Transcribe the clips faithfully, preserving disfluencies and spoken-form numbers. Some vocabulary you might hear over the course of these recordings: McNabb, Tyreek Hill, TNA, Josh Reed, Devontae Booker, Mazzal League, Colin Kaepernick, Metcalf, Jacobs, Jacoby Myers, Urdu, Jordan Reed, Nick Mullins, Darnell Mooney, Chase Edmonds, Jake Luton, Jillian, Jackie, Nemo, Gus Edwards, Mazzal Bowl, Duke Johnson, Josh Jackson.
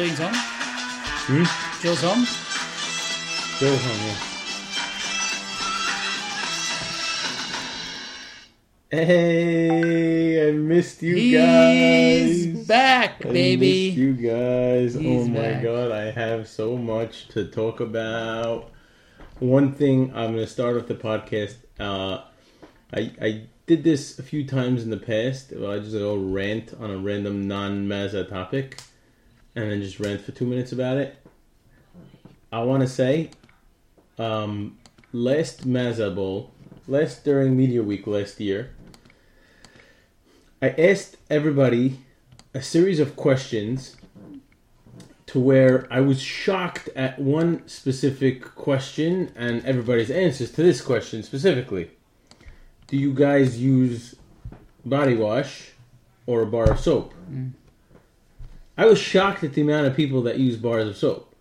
Diggs on? Hmm? Jill's on? Jill's on, yeah. Hey, I missed you He's guys. He's back, baby. I missed you guys. He's oh my back. God, I have so much to talk about. One thing, I'm going to start off the podcast. Uh, I I did this a few times in the past. I just go rant on a random non-Mazza topic and then just rant for two minutes about it. I want to say, um, last Mazzal Bowl, last during Media Week last year, I asked everybody a series of questions to where I was shocked at one specific question and everybody's answers to this question specifically. Do you guys use body wash or a bar of soap? Mm. I was shocked at the amount of people that use bars of soap.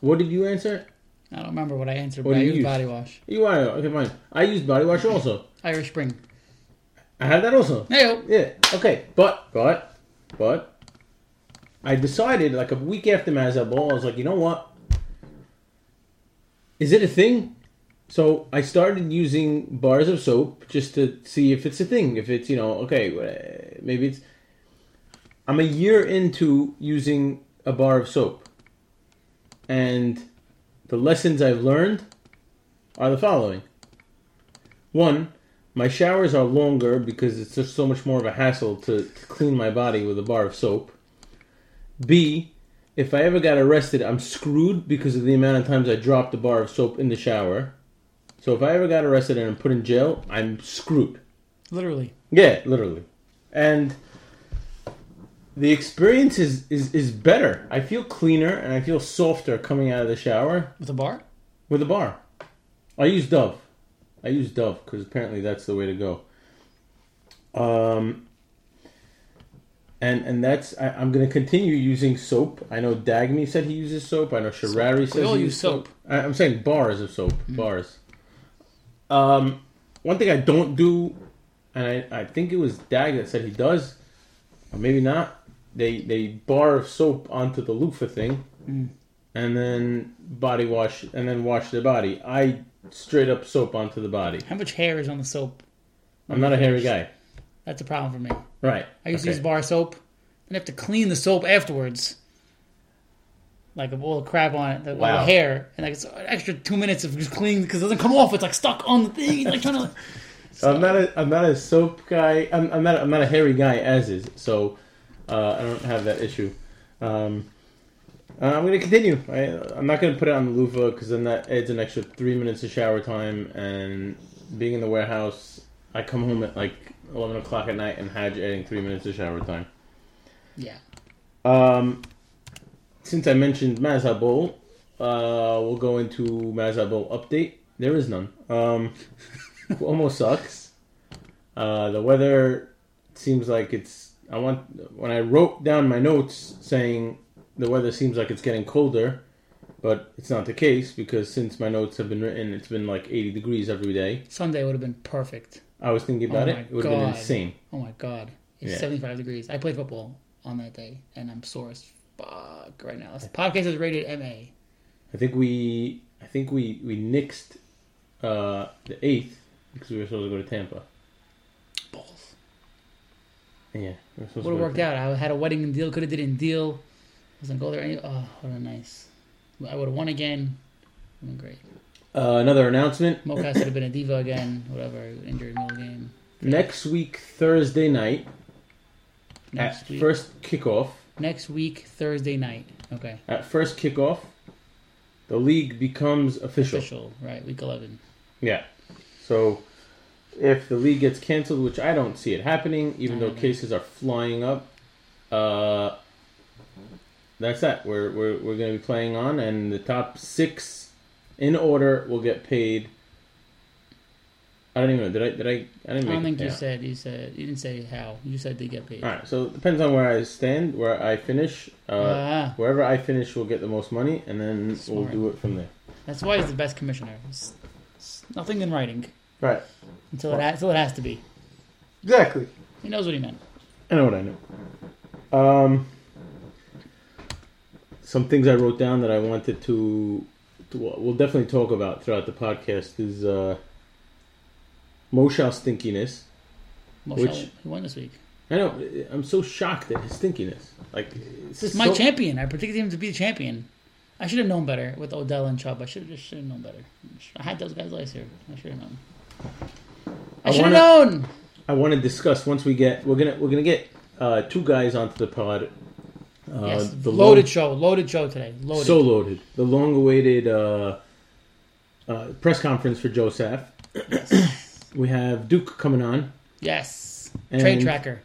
What did you answer? I don't remember what I answered, what but I used use? body wash. You are, okay, fine. I used body wash also. Irish Spring. I have that also. Hey-o. Yeah, okay. But, but, but, I decided like a week after Mazzal Bowl, I was like, you know what? Is it a thing? So I started using bars of soap just to see if it's a thing. If it's, you know, okay, maybe it's... I'm a year into using a bar of soap. And the lessons I've learned are the following. One, my showers are longer because it's just so much more of a hassle to, to clean my body with a bar of soap. B, if I ever got arrested, I'm screwed because of the amount of times I dropped the bar of soap in the shower. So if I ever got arrested and I'm put in jail, I'm screwed. Literally. Yeah, literally. And the experience is, is, is better. I feel cleaner and I feel softer coming out of the shower. With a bar? With a bar. I use Dove. I use Dove because apparently that's the way to go. Um, and and that's I, I'm going to continue using soap. I know Dagny said he uses soap. I know Sharari soap. says we all he uses soap. soap. I, I'm saying bars of soap. Mm. Bars. Um, one thing I don't do, and I, I think it was Dag that said he does, or maybe not, they they bar soap onto the loofah thing, mm. and then body wash, and then wash their body. I straight up soap onto the body. How much hair is on the soap? I'm not a hairy guy. That's a problem for me. Right. I used okay. to use bar soap, and I have to clean the soap afterwards. Like a bowl of crap on it, the wow. hair, and like it's an extra two minutes of just cleaning because it doesn't come off. It's like stuck on the thing. Like trying to. So. I'm not a I'm not a soap guy. I'm I'm not I'm not a hairy guy as is. So uh, I don't have that issue. Um, I'm gonna continue. I, I'm not gonna put it on the loofah because then that adds an extra three minutes of shower time. And being in the warehouse, I come home at like eleven o'clock at night and Hajj adding three minutes of shower time. Yeah. Um. Since I mentioned Mazzal Bowl, uh, we'll go into Mazzal Bowl update. There is none. Um, almost sucks. Uh, the weather seems like it's... I want When I wrote down my notes saying the weather seems like it's getting colder, but it's not the case because since my notes have been written, it's been like eighty degrees every day. Sunday would have been perfect. I was thinking about oh it. It would God. have been insane. Oh my God. It's yeah. seventy-five degrees. I played football on that day, and I'm sore as fuck right now. This podcast is rated M A. I think we I think we, we nixed uh, the eighth because we were supposed to go to Tampa. Balls. Yeah. We were supposed Would have worked out. I had a wedding in Deal. Could have did in Deal. I was going to go there. Any- oh, what a nice. I would have won again. It would have been great. Uh, another announcement. Mokas would have been a diva again. Whatever. Injured middle game. Yeah. Next week, Thursday night. Next at week. First kickoff. Next week, Thursday night. Okay. At first kickoff, the league becomes official. Official, right. Week eleven. Yeah. So, if the league gets canceled, which I don't see it happening, even though know. cases are flying up, uh, that's that. We're, we're, we're going to be playing on, and the top six in order will get paid. I don't even know. Did I? Did I? I didn't. Make I don't think it, you yeah. said. You said. You didn't say how. You said they get paid. All right. So it depends on where I stand, where I finish. Uh, uh, wherever I finish, will get the most money, and then smart. we'll do it from there. That's why he's the best commissioner. It's, it's nothing in writing. Right. Until it, until it has to be. Exactly. He knows what he meant. I know what I know. Um. some things I wrote down that I wanted to, to we'll definitely talk about throughout the podcast is uh, Mo Shal's stinkiness. Mo Shal, he won this week. I know. I'm so shocked at his stinkiness. Like, this is my so... champion. I predicted him to be the champion. I should have known better with Odell and Chubb. I should have just should have known better. I had those guys last year. I should have known. I, I should have known. I want to discuss once we get we're gonna we're gonna get uh, two guys onto the pod. Uh, yes, the loaded long, show, loaded show today. Loaded. So loaded. The long-awaited uh, uh, press conference for Joe Saff. Yes. We have Duke coming on. Yes. And, trade tracker.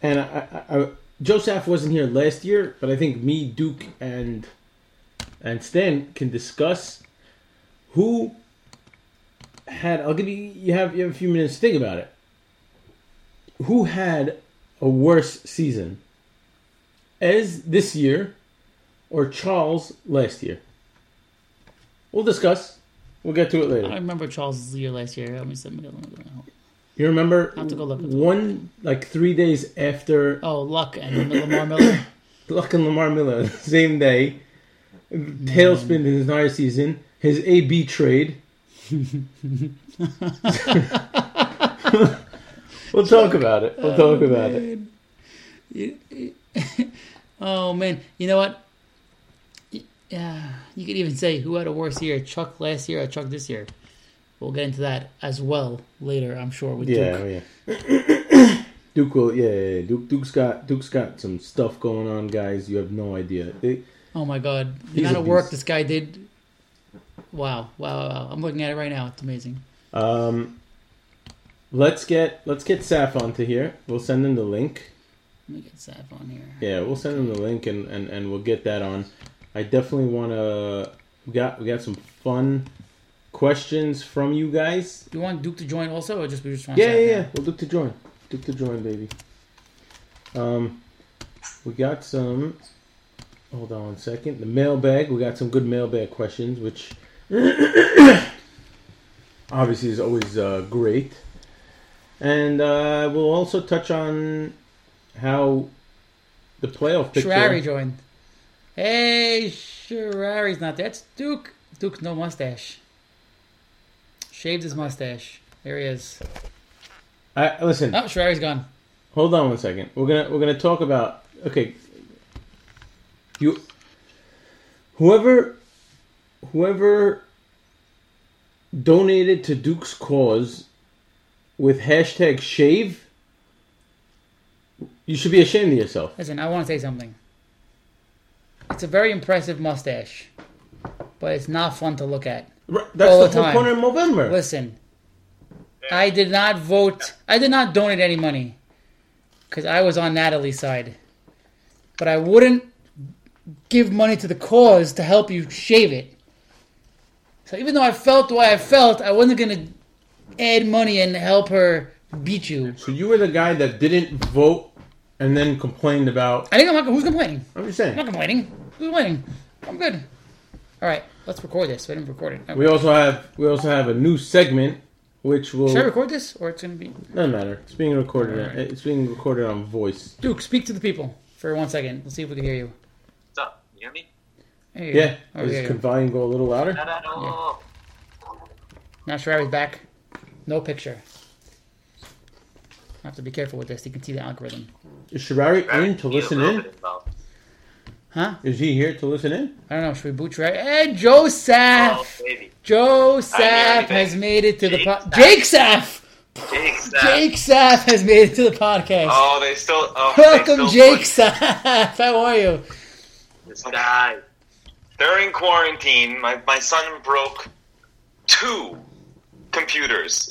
And I, I, I, Joe Saff wasn't here last year, but I think me, Duke, and and Stan can discuss who had. I'll give you you have you have a few minutes to think about it. Who had a worse season? Ez this year or Charles last year? We'll discuss. We'll get to it later. I remember Charles' year last year. I mean, you remember? I have to go look. One, like three days after. Oh, Luck and Lamar Miller. Luck and Lamar Miller, same day. Tailspin his entire season. His A B trade. We'll talk about it. We'll talk oh, about man. it. You, you, oh, man. You know what? Yeah, you could even say who had a worse year, Chuck last year or Chuck this year. We'll get into that as well later, I'm sure, with yeah, Duke. Yeah, yeah. Duke will, yeah, yeah, yeah. Duke, Duke's got, Duke's got some stuff going on, guys. You have no idea. They, oh, my God. The amount of work this guy did. Wow, wow, wow. I'm looking at it right now. It's amazing. Um... Let's get let's get Saf onto here. We'll send him the link. Let me get Saf on here. Yeah, we'll send him the link and, and, and we'll get that on. I definitely want to. We got we got some fun questions from you guys. Do you want Duke to join also, or just we just trying? Yeah, Saf yeah, now? yeah. We'll Duke to join. Duke to join, baby. Um, we got some. Hold on one second. The mailbag. We got some good mailbag questions, which obviously is always uh, great. And uh, we'll also touch on how the playoff picture... Sherrari joined. Hey, Sherrari's not there. That's Duke. Duke's no mustache. Shaved his mustache. There he is. I, listen. Oh, Sherrari's gone. Hold on one second. We're gonna we're gonna talk about okay. You, whoever, whoever donated to Duke's cause. With hashtag shave, you should be ashamed of yourself. Listen, I want to say something. It's a very impressive mustache, but it's not fun to look at. Right, that's all the, the whole point of November. Listen, I did not vote. I did not donate any money because I was on Natalie's side. But I wouldn't give money to the cause to help you shave it. So even though I felt the way I felt, I wasn't going to add money and help her beat you. So you were the guy that didn't vote and then complained about... I think I'm not... Who's complaining? I'm just saying. I'm not complaining. Who's complaining? I'm good. All right, let's record this. I didn't record it. Okay. We also have we also have a new segment, which will... Should I record this, or it's going to be... Doesn't matter. It's being recorded. Right. It's being recorded on voice. Duke, speak to the people for one second. Let's see if we can hear you. What's up? You hear me? Hey, yeah. Oh, is the volume go a little louder? No, no, no. Yeah. Now Sherrari's back. No picture. I have to be careful with this. You can see the algorithm. Is Sherrari in to listen in? Huh? Is he here to listen in? I don't know. Should we boot Sherrari? Hey, Joe Saff! Oh, baby. Joe Saff has made it to Jake the podcast. Jake Saff! Jake Saff! Jake Saff has made it to the podcast. Oh, they still... Oh, welcome, they still Jake Saff! How are you? This guy. During quarantine, my, my son broke two... computers.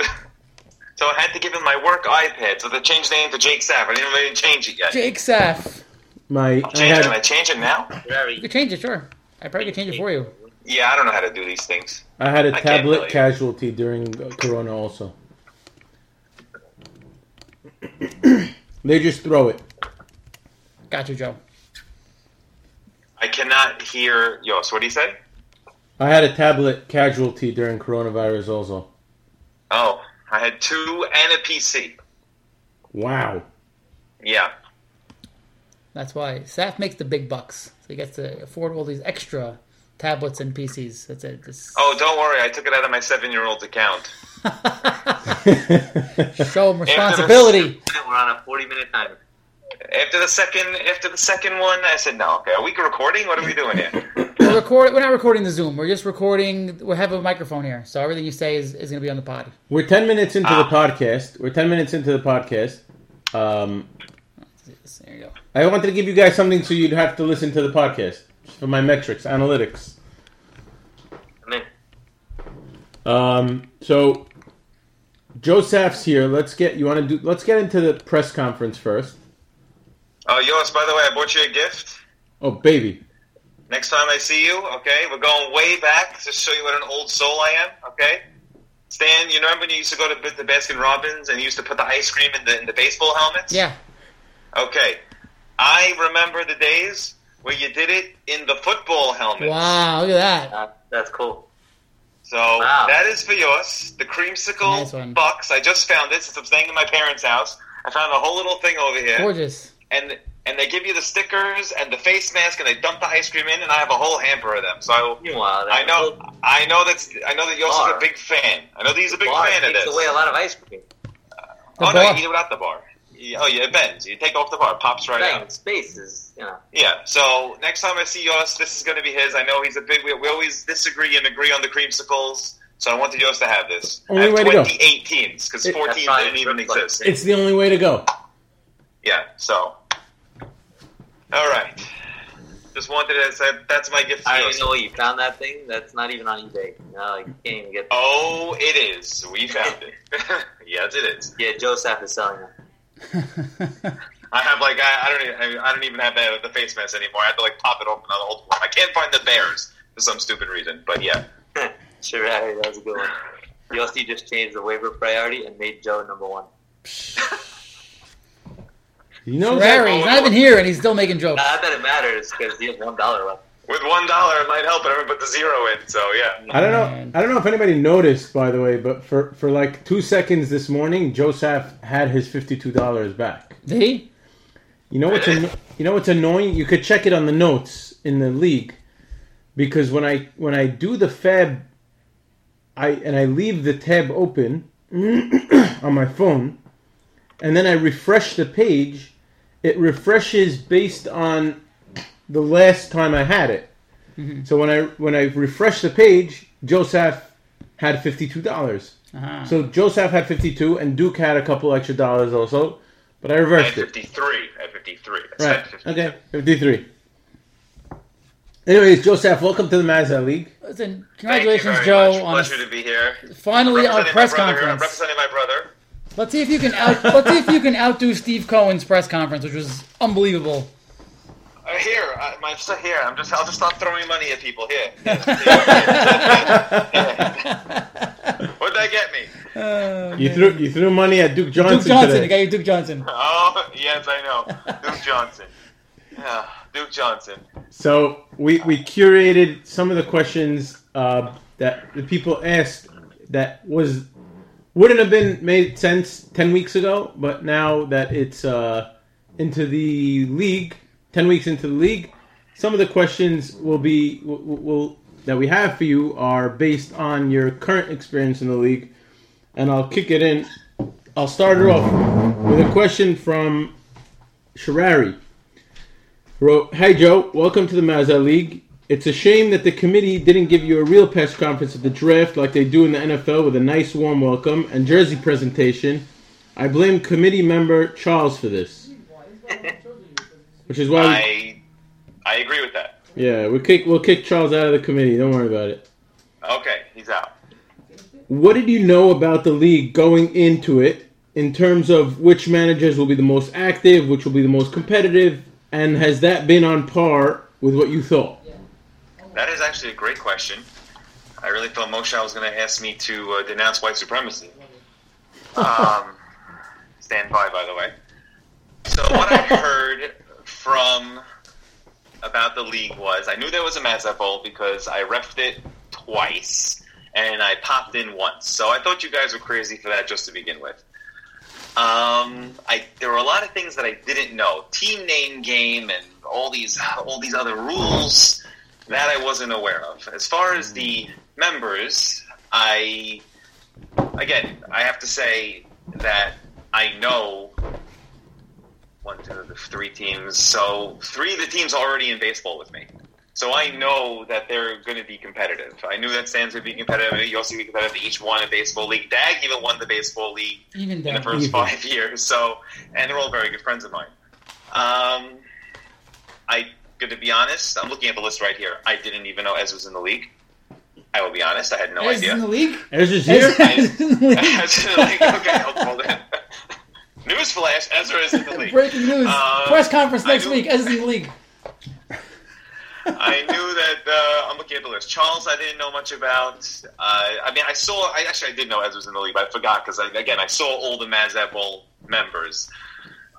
So I had to give him my work iPad, so they changed the name to Jake Saff. I didn't really change it yet. Jake Saff. My I'll change I had... it. Can I change it now? You can change it, sure. I probably could change it for you. Yeah, I don't know how to do these things. I had a I tablet casualty during Corona also. They just throw it. Got you, Joe. I cannot hear yours. What do you say? I had a tablet casualty during coronavirus also. Oh, I had two and a P C. Wow. Yeah. That's why Saf makes the big bucks. So you get to afford all these extra tablets and P Cs. That's it. It's... Oh, don't worry. I took it out of my seven-year-old account. Show him responsibility. The, we're on a forty-minute timer. After the second, after the second one, I said, "No, okay. Are we recording? What are we doing here?" We're recording. We're not recording the Zoom. We're just recording. We have a microphone here, so everything you say is, is going to be on the pod. We're ten minutes into ah. the podcast. We're ten minutes into the podcast. Um, there you go. I wanted to give you guys something so you'd have to listen to the podcast for my metrics, analytics. Amen. Um. So, Joe Saff's here. Let's get you want to do. Let's get into the press conference first. Oh, uh, Yoss, by the way, I bought you a gift. Oh, baby. Next time I see you, okay, we're going way back to show you what an old soul I am, okay? Stan, you remember when you used to go to the Baskin Robbins and you used to put the ice cream in the in the baseball helmets? Yeah. Okay. I remember the days where you did it in the football helmets. Wow, look at that. Uh, that's cool. So wow. That is for Yoss. The creamsicle nice bucks. I just found it since I'm staying in my parents' house. I found a whole little thing over here. Gorgeous. And and they give you the stickers and the face mask, and they dump the ice cream in, and I have a whole hamper of them. So I, wow, I know, cool. I know that's, I know that Yoss is a big fan. I know that he's a big bar fan of this. Takes away a lot of ice cream. Uh, oh bar. No, you eat it without the bar. You, oh yeah, it bends. You take off the bar, it pops right Dang, out. Space is, you know. Yeah. So next time I see Yoss, this is going to be his. I know he's a big. We, we always disagree and agree on the creamsicles. So I wanted Yoss to have this. Only I have way twenty-eight to go. Teams because fourteen didn't even exist. It's the only way to go. Yeah. So. All right. Just wanted to say that's my gift to you. I didn't know you found that thing. That's not even on eBay. No, you can't even get that. Oh, it is. We found it. Yes, it is. Yeah, Joseph is selling it. I have like I, I don't even I don't even have the, the face mask anymore. I have to like pop it open on the old one. I can't find the bears for some stupid reason. But yeah, sure, Harry, that was a good one. You also just changed the waiver priority and made Joe number one. You know, Ferrari, he's not even here, and he's still making jokes. Nah, I bet it matters because he has one dollar left. With one dollar, it might help everyone put the zero in. So yeah, I don't know. I don't know if anybody noticed, by the way, but for, for like two seconds this morning, Joseph had his fifty-two dollars back. Did he? You know what's an, you know what's annoying? You could check it on the notes in the league because when I when I do the fab, I and I leave the tab open on my phone. And then I refresh the page. It refreshes based on the last time I had it. Mm-hmm. So when I when I refresh the page, Joseph had fifty-two dollars. Uh-huh. So Joseph had fifty-two, and Duke had a couple extra dollars also. But I reversed it. I had fifty-three. It. I had fifty-three. That's right. fifty-three. Okay. Fifty-three. Anyways, Joseph, welcome to the Mazzal League. Listen, congratulations, Joe. Much. On pleasure to be here. Finally, our press conference. Here. I'm representing my brother. Let's see if you can out, let's see if you can outdo Steve Cohen's press conference, which was unbelievable. Uh, here, I, my here, I'm just I'll just stop throwing money at people here. here, here, here. What'd that get me? Oh, you man. threw you threw money at Duke Johnson. Duke Johnson, the guy Duke Johnson. Oh yes, I know Duke Johnson. Yeah, Duke Johnson. So we we curated some of the questions uh, that the people asked that was. Wouldn't have been made sense ten weeks ago, but now that it's uh, into the league, ten weeks into the league, some of the questions will be will, will that we have for you are based on your current experience in the league, and I'll kick it in. I'll start it off with a question from Sharari. Wrote, "Hi Joe, welcome to the Mazzal League. It's a shame that the committee didn't give you a real press conference at the draft like they do in the N F L with a nice warm welcome and jersey presentation. I blame committee member Charles for this." Which is why we... I, I agree with that. Yeah, we'll kick, we'll kick Charles out of the committee. Don't worry about it. Okay, he's out. What did you know about the league going into it in terms of which managers will be the most active, which will be the most competitive, and has that been on par with what you thought? That is actually a great question. I really thought Moshe was going to ask me to uh, denounce white supremacy. Um, stand by, by the way. So what I heard from about the league was I knew there was a Mazzal Bowl because I refed it twice and I popped in once. So I thought you guys were crazy for that just to begin with. Um, I there were a lot of things that I didn't know. Team name game and all these all these other rules that I wasn't aware of. As far as the members, I again I have to say that I know one, two, the three teams. So three of the teams are already in baseball with me. So I know that they're going to be competitive. I knew that Sands would be competitive. You also be competitive. Each won a baseball league. Dag even won the baseball league even in the first even. five years. So, and they're all very good friends of mine. Um, I, good to be honest, I'm looking at the list right here. I didn't even know Ez was in the league. I will be honest, I had no Ez idea. Ez in the league? Ez is here. Ez in the league. Ez in the league. Okay, I'll hold it. Newsflash: Ezra is in the league. Breaking news. Um, Press conference next knew- week. Ezra's in the league. I knew that uh, I'm looking at the list. Charles, I didn't know much about. Uh, I mean, I saw. I actually I did know Ez was in the league, but I forgot because I, again I saw all the Mazzal Bowl members.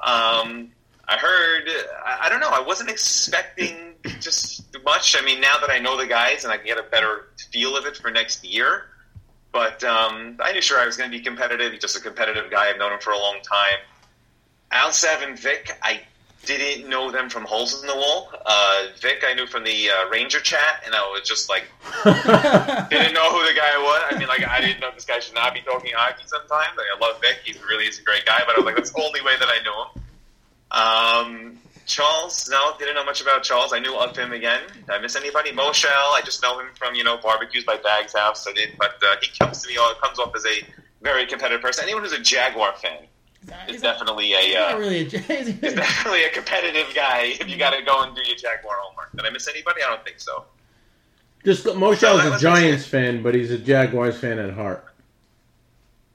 Um, I heard. I, I don't know. I wasn't expecting just much. I mean, now that I know the guys and I can get a better feel of it for next year. But um, I knew sure I was going to be competitive. He's just a competitive guy. I've known him for a long time. Al, Sav, and Vic, I didn't know them from holes in the wall. Uh, Vic, I knew from the uh, Ranger chat, and I was just like, didn't know who the guy was. I mean, like, I didn't know this guy should not be talking hockey sometimes. Like, I love Vic. He really is a great guy, but I was like, that's the only way that I knew him. Um, Charles, no, didn't know much about Charles. I knew of him again. Did I miss anybody? Moshel, I just know him from, you know, barbecues by Bag's house. I didn't, but uh, he comes to me, all, comes off as a very competitive person. Anyone who's a Jaguar fan is, is definitely a, a, uh, really a is definitely a competitive guy. If you got to go and do your Jaguar homework, did I miss anybody? I don't think so. Just Moshel's so, a Giants fan, but he's a Jaguars fan at heart.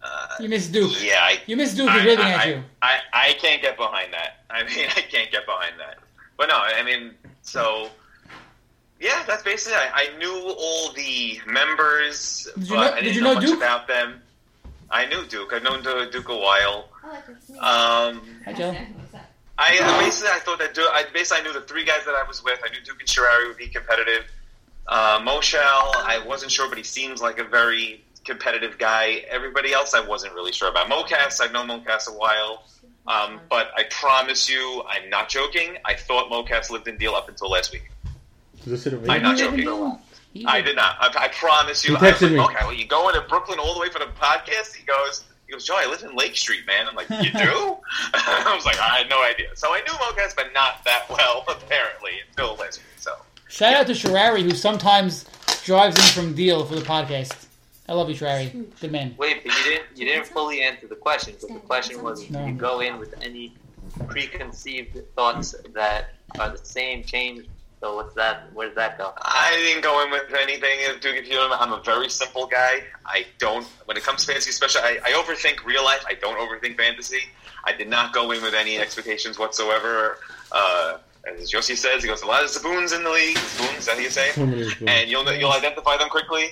Uh, you miss Duke. Yeah, I, you miss Duke. He's ribbing at you. I, I, I can't get behind that. I mean, I can't get behind that. But no, I mean, so yeah, that's basically it. I, I knew all the members, did but know, I didn't did you know, know much Duke? About them. I knew Duke. I've known Duke a while. Um, Hi, Joe. I uh, basically I thought that Duke, I basically I knew the three guys that I was with. I knew Duke and Shirari would be competitive. Uh, Moshel, I wasn't sure, but he seems like a very competitive guy. Everybody else I wasn't really sure about. Mocas, I've known Mocas a while, um, but I promise you, I'm not joking, I thought Mocas lived in Deal up until last week. I'm not joking. I did not. I, I promise you. I was like, me. Okay, well, you going to Brooklyn all the way for the podcast? He goes, he goes, Joe, I live in Lake Street, man. I'm like, you do? I was like, I had no idea. So I knew Mocas, but not that well, apparently, until last week. So shout yeah. out to Shirari, who sometimes drives in from Deal for the podcast. I love you, Shirari. Good man. Wait, but you didn't you didn't fully answer the question. But the question was, no. Did you go in with any preconceived thoughts that are the same, change? So what's that? Where does that go? I didn't go in with anything. If you don't know, I'm a very simple guy. I don't. When it comes to fantasy, especially, I, I overthink real life. I don't overthink fantasy. I did not go in with any expectations whatsoever. Uh, as Yossi says, he goes, a lot of spoons in the league. Spoons, is that what you say? And you'll you'll identify them quickly.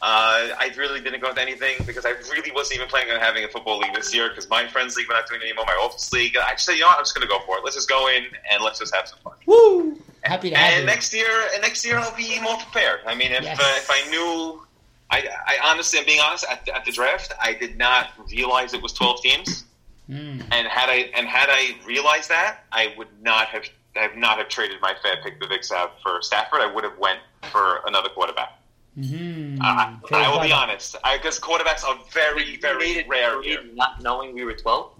Uh, I really didn't go with anything because I really wasn't even planning on having a football league this year because my friends' league, we're not doing it anymore, my office league. I just said, you know what, I'm just going to go for it. Let's just go in and let's just have some fun. Woo! Happy to have and you. Next year, and next year I'll be more prepared. I mean, if yes. uh, if I knew, I, I honestly, I'm being honest, at, at the draft, I did not realize it was twelve teams. Mm. And had I and had I realized that, I would not have, I have not have traded my fair pick the Vicks out for Stafford. I would have went for another quarterback. Mm-hmm. Uh, I will be honest, because quarterbacks are very, very rare here. Not knowing we were twelve?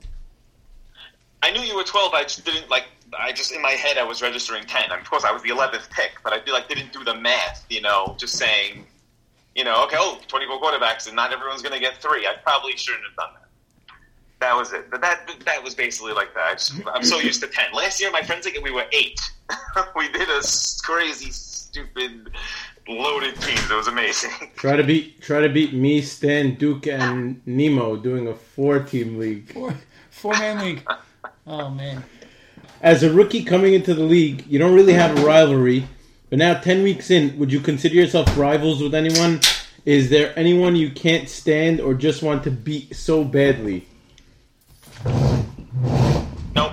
I knew you were twelve, I just didn't, like, I just, in my head, I was registering ten. Of course, I was the eleventh pick, but I feel like didn't do the math, you know, just saying, you know, okay, oh, twenty-four quarterbacks, and not everyone's going to get three. I probably shouldn't have done that. That was it. But that that was basically like that. I just, I'm so used to ten. Last year, my friends think we were eight. We did a crazy, stupid... loaded teams. It was amazing. Try to beat, try to beat me, Stan, Duke, and Nemo doing a four-team league. Four, four-man league. Oh man. As a rookie coming into the league, you don't really have a rivalry. But now, ten weeks in, would you consider yourself rivals with anyone? Is there anyone you can't stand or just want to beat so badly? Nope.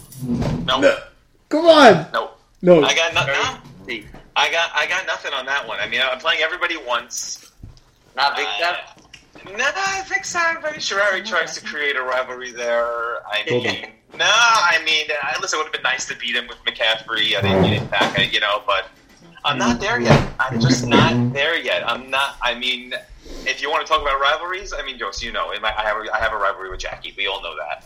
Nope. No. Come on. Nope. No. I got nothing. No. I got I got nothing on that one. I mean, I'm playing everybody once. Not Big Steph? Uh, No, I think so. Maybe Shirari tries to create a rivalry there. I mean, no, I mean, I, listen, it would have been nice to beat him with McCaffrey. I didn't get it back, you know, but I'm not there yet. I'm just not there yet. I'm not, I mean, if you want to talk about rivalries, I mean, Jokes, you know, I have, a, I have a rivalry with Jackie. We all know that.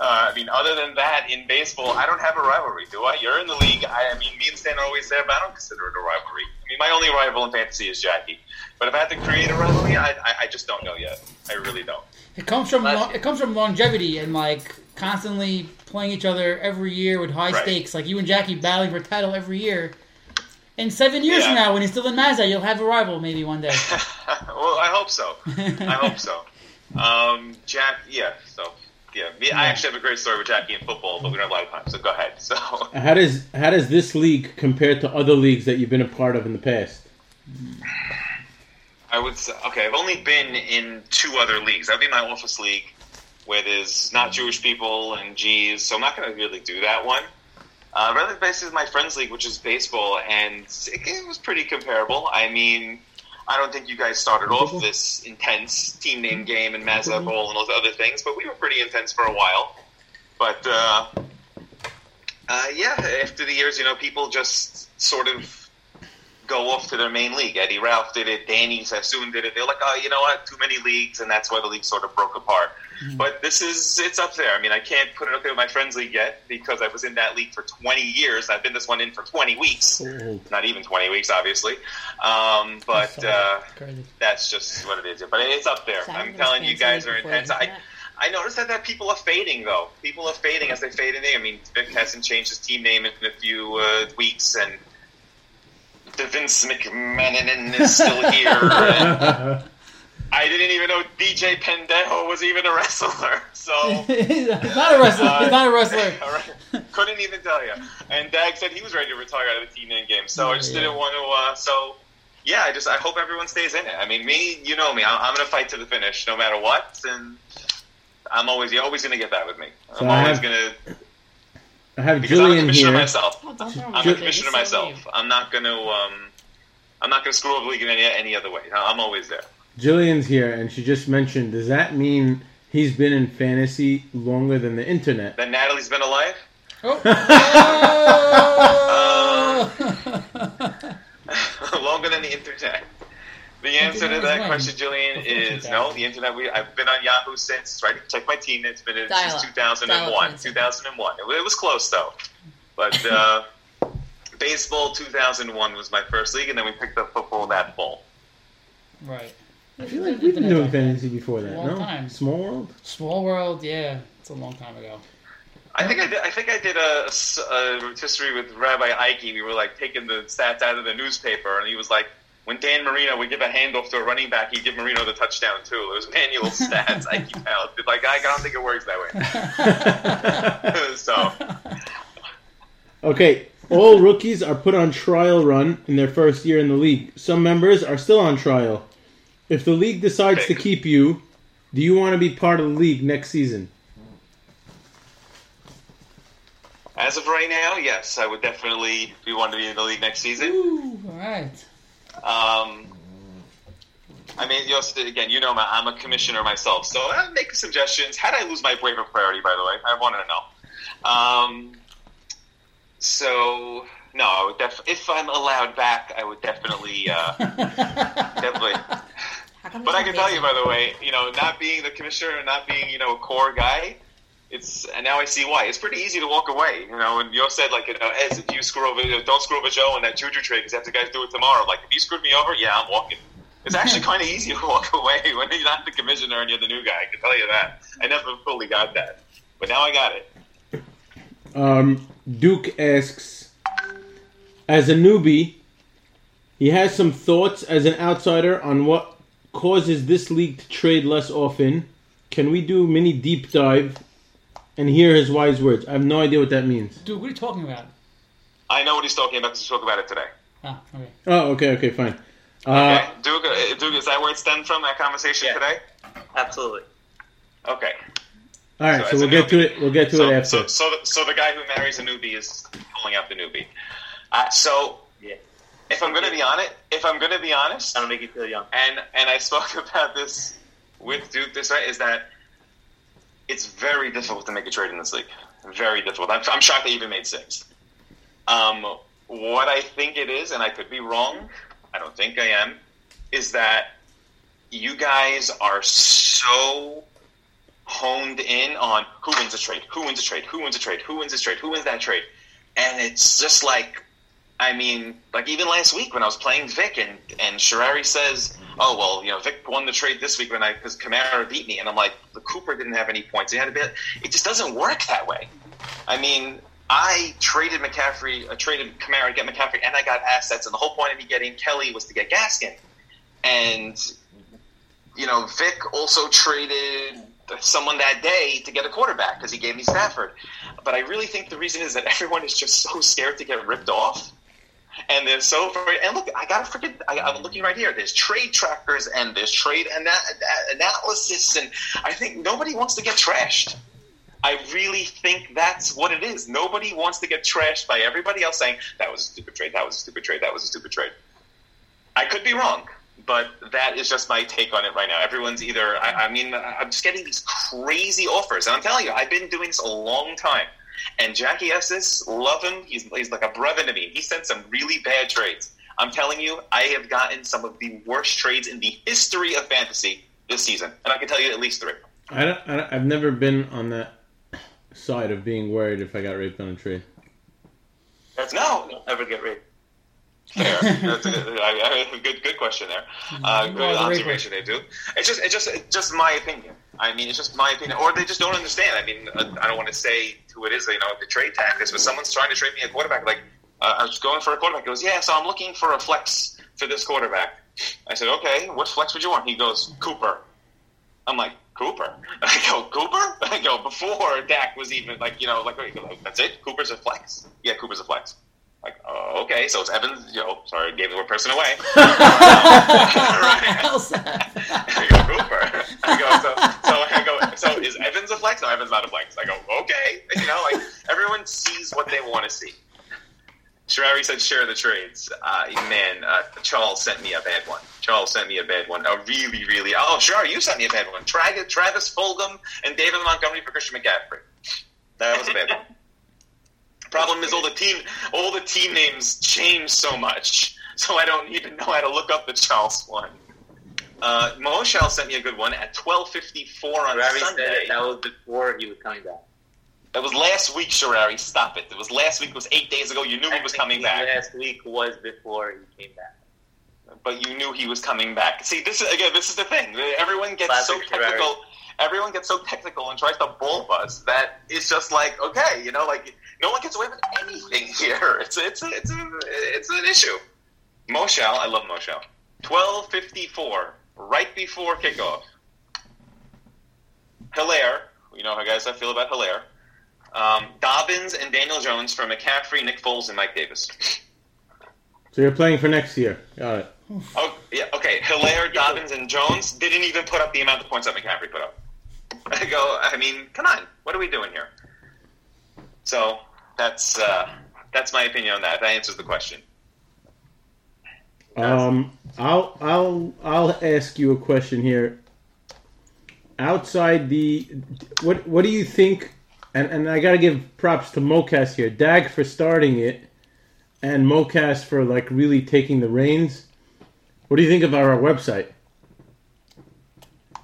Uh, I mean, other than that, in baseball, I don't have a rivalry, do I? You're in the league. I, I mean, me and Stan are always there, but I don't consider it a rivalry. I mean, my only rival in fantasy is Jackie. But if I had to create a rivalry, I, I, I just don't know yet. I really don't. It comes from lo- it comes from longevity and, like, constantly playing each other every year with high right. stakes. Like, you and Jackie battling for title every year. And seven years yeah. from now, when he's still in Mazda, you'll have a rival maybe one day. Well, I hope so. I hope so. Um, Jack, yeah, so... Yeah, me, I actually have a great story with Jackie in football, but we don't have a lot of time, so go ahead. So, how does how does this league compare to other leagues that you've been a part of in the past? I would say, okay, I've only been in two other leagues. That would be my office league, where there's not Jewish people and G's, so I'm not going to really do that one. Uh, rather, basically, my friends league, which is baseball, and it, it was pretty comparable. I mean, I don't think you guys started off this intense team name game and Mazzal Bowl and all the other things, but we were pretty intense for a while. But, uh, uh, yeah, after the years, you know, people just sort of go off to their main league. Eddie Ralph did it. Danny Sassoon did it. They're like, oh, you know what, too many leagues, and that's why the league sort of broke apart. Mm-hmm. But this is, it's up there. I mean, I can't put it up there with my friends league yet because I was in that league for twenty years. I've been this one in for twenty weeks. Ooh. Not even twenty weeks, obviously. Um, but uh, that's just what it is. But it's up there. I'm telling you guys are intense. I, I noticed that, that people are fading, though. People are fading as they fade in. I mean, Vic hasn't changed his team name in a few uh, weeks, and the Vince McMahon is still here. And I didn't even know D J Pendejo was even a wrestler. So he's not a wrestler. Uh, he's not a wrestler. Right. Couldn't even tell you. And Dag said he was ready to retire out of the T N A game. So I just yeah. didn't want to. Uh, so yeah, I just I hope everyone stays in it. I mean, me, you know me. I'm, I'm going to fight to the finish, no matter what. And I'm always you're always going to get that with me. I'm so always going to. I have Jillian I'm a here. Myself. Oh, I'm a commissioner myself. So I'm not going to. Um, I'm not going to screw up the league in any, any other way. I'm always there. Jillian's here, and she just mentioned, does that mean he's been in fantasy longer than the internet? That Natalie's been alive? Oh. uh, longer than the internet. The answer to that question, Jillian, is no. The internet, we, I've been on Yahoo since, right? Check my team. It's been since two thousand one. two thousand one. It, it was close, though. But uh, baseball two thousand one was my first league, and then we picked up football that fall. Right. I feel like we've been doing fantasy before that, no? Time. Small World? Small World, yeah. It's a long time ago. I think I did, I think I did a, a rotisserie with Rabbi Ike. We were, like, taking the stats out of the newspaper, and he was like, when Dan Marino would give a handoff to a running back, he'd give Marino the touchdown, too. It was manual stats. Ike out. Like, I don't think it works that way. So. Okay. All rookies are put on trial run in their first year in the league. Some members are still on trial. If the league decides to keep you, do you want to be part of the league next season? As of right now, yes. I would definitely be wanting to be in the league next season. Ooh, all right. Um, I mean, just, again, you know, I'm a commissioner myself, so I'll make suggestions. How did I lose my waiver priority, by the way? I wanted to know. Um... So no, I would def- if I'm allowed back, I would definitely, uh, definitely. But I can tell you, by the way, you know, not being the commissioner and not being, you know, a core guy, it's and now I see why. It's pretty easy to walk away, you know. And you said like, you know, as if you screw over, don't screw over Joe and that Juju trade because you have to guys do it tomorrow. Like if you screwed me over, yeah, I'm walking. It's actually kind of easy to walk away when you're not the commissioner and you're the new guy. I can tell you that. I never fully got that, but now I got it. Um, Duke asks, as a newbie, he has some thoughts as an outsider on what causes this league to trade less often. Can we do mini deep dive and hear his wise words? I have no idea what that means. Duke, what are you talking about? I know what he's talking about because he spoke about it today. Ah, okay. Oh, okay, okay, fine. Uh, okay. Duke, Duke, is that where it stemmed from, that conversation yeah. today? Absolutely. Okay. All right, so, so we'll get to it. We'll get to so, it after. So, so, the, so the guy who marries a newbie is pulling out the newbie. Uh, so, yeah. if I'm going to yeah. be honest, if I'm going to be honest, that'll make you feel young. And and I spoke about this with Duke this night is that it's very difficult to make a trade in this league. Very difficult. I'm, I'm shocked they even made six. Um, what I think it is, and I could be wrong, I don't think I am, is that you guys are so honed in on who wins a trade, who wins a trade, who wins a trade, who wins a trade, who wins that trade. And it's just like, I mean, like even last week when I was playing Vic and, and Sherrari says, oh, well, you know, Vic won the trade this week when I because Kamara beat me. And I'm like, the Cooper didn't have any points. He had a bit. It just doesn't work that way. I mean, I traded McCaffrey, I traded Kamara to get McCaffrey, and I got assets. And the whole point of me getting Kelly was to get Gaskin. And, you know, Vic also traded someone that day to get a quarterback because he gave me Stafford. But I really think the reason is that everyone is just so scared to get ripped off. And they're so – and look, I got to forget – I'm looking right here. There's trade trackers and there's trade ana- analysis, and I think nobody wants to get trashed. I really think that's what it is. Nobody wants to get trashed by everybody else saying, that was a stupid trade, that was a stupid trade, that was a stupid trade. I could be wrong, but that is just my take on it right now. Everyone's either – I mean, I'm just getting these crazy offers. And I'm telling you, I've been doing this a long time. And Jackie Esses, love him. He's, he's like a brother to me. He sent some really bad trades. I'm telling you, I have gotten some of the worst trades in the history of fantasy this season. And I can tell you at least three. I don't, I don't, I've never been on that side of being worried if I got raped on a trade. That's no, no, never get raped. Fair. That's a, I, I, good, good question there. Uh, good no, observation there, dude. It's just, it's just, it's just my opinion. I mean, it's just my opinion. Or they just don't understand. I mean, I don't want to say who it is, you know, the trade tactics, but someone's trying to trade me a quarterback. Like, uh, I was going for a quarterback. He goes, yeah, so I'm looking for a flex for this quarterback. I said, okay, what flex would you want? He goes, Cooper. I'm like, Cooper? I go, Cooper? I go, before Dak was even, like, you know, like, that's it? Cooper's a flex? Yeah, Cooper's a flex. Like, oh, okay, so it's Evans, you know, sorry, gave the wrong person away. um, right. I go, Cooper. I go, so, so I go, so is Evans a flex? No, Evans not a flex. I go, okay. You know, like, everyone sees what they want to see. Sherrari said share the trades. Uh, man, uh, Charles sent me a bad one. Charles sent me a bad one. A really, really, oh, Sherrari, you sent me a bad one. Travis, Travis Fulgham and David Montgomery for Christian McCaffrey. That was a bad one. Problem is all the team, all the team names change so much, so I don't even know how to look up the Charles one. Uh, Moshel sent me a good one at twelve fifty four on Sherrari Sunday. Said it. That was before he was coming back. That was last week, Sherrari. Stop it! It was last week. It was eight days ago. You knew I he was coming back. Last week was before he came back. But you knew he was coming back. See, this is, again. This is the thing. Everyone gets Classic so technical. Sherrari. Everyone gets so technical and tries to bull us that it's just like, okay, you know, like. No one gets away with anything here. It's a, it's a, it's a, it's an issue. Moshel, I love Moshel. Twelve fifty four, right before kickoff. Hilaire, you know how guys I feel about Hilaire. Um, Dobbins and Daniel Jones for McCaffrey, Nick Foles, and Mike Davis. So you're playing for next year. Got it. Oh yeah, okay. Hilaire, Dobbins, and Jones didn't even put up the amount of points that McCaffrey put up. I go. I mean, come on. What are we doing here? So. That's uh, that's my opinion on that. That answers the question. Um, I'll I'll I'll ask you a question here. Outside the what what do you think? And and I gotta give props to Mocas here, Dag for starting it, and Mocas for like really taking the reins. What do you think of our website?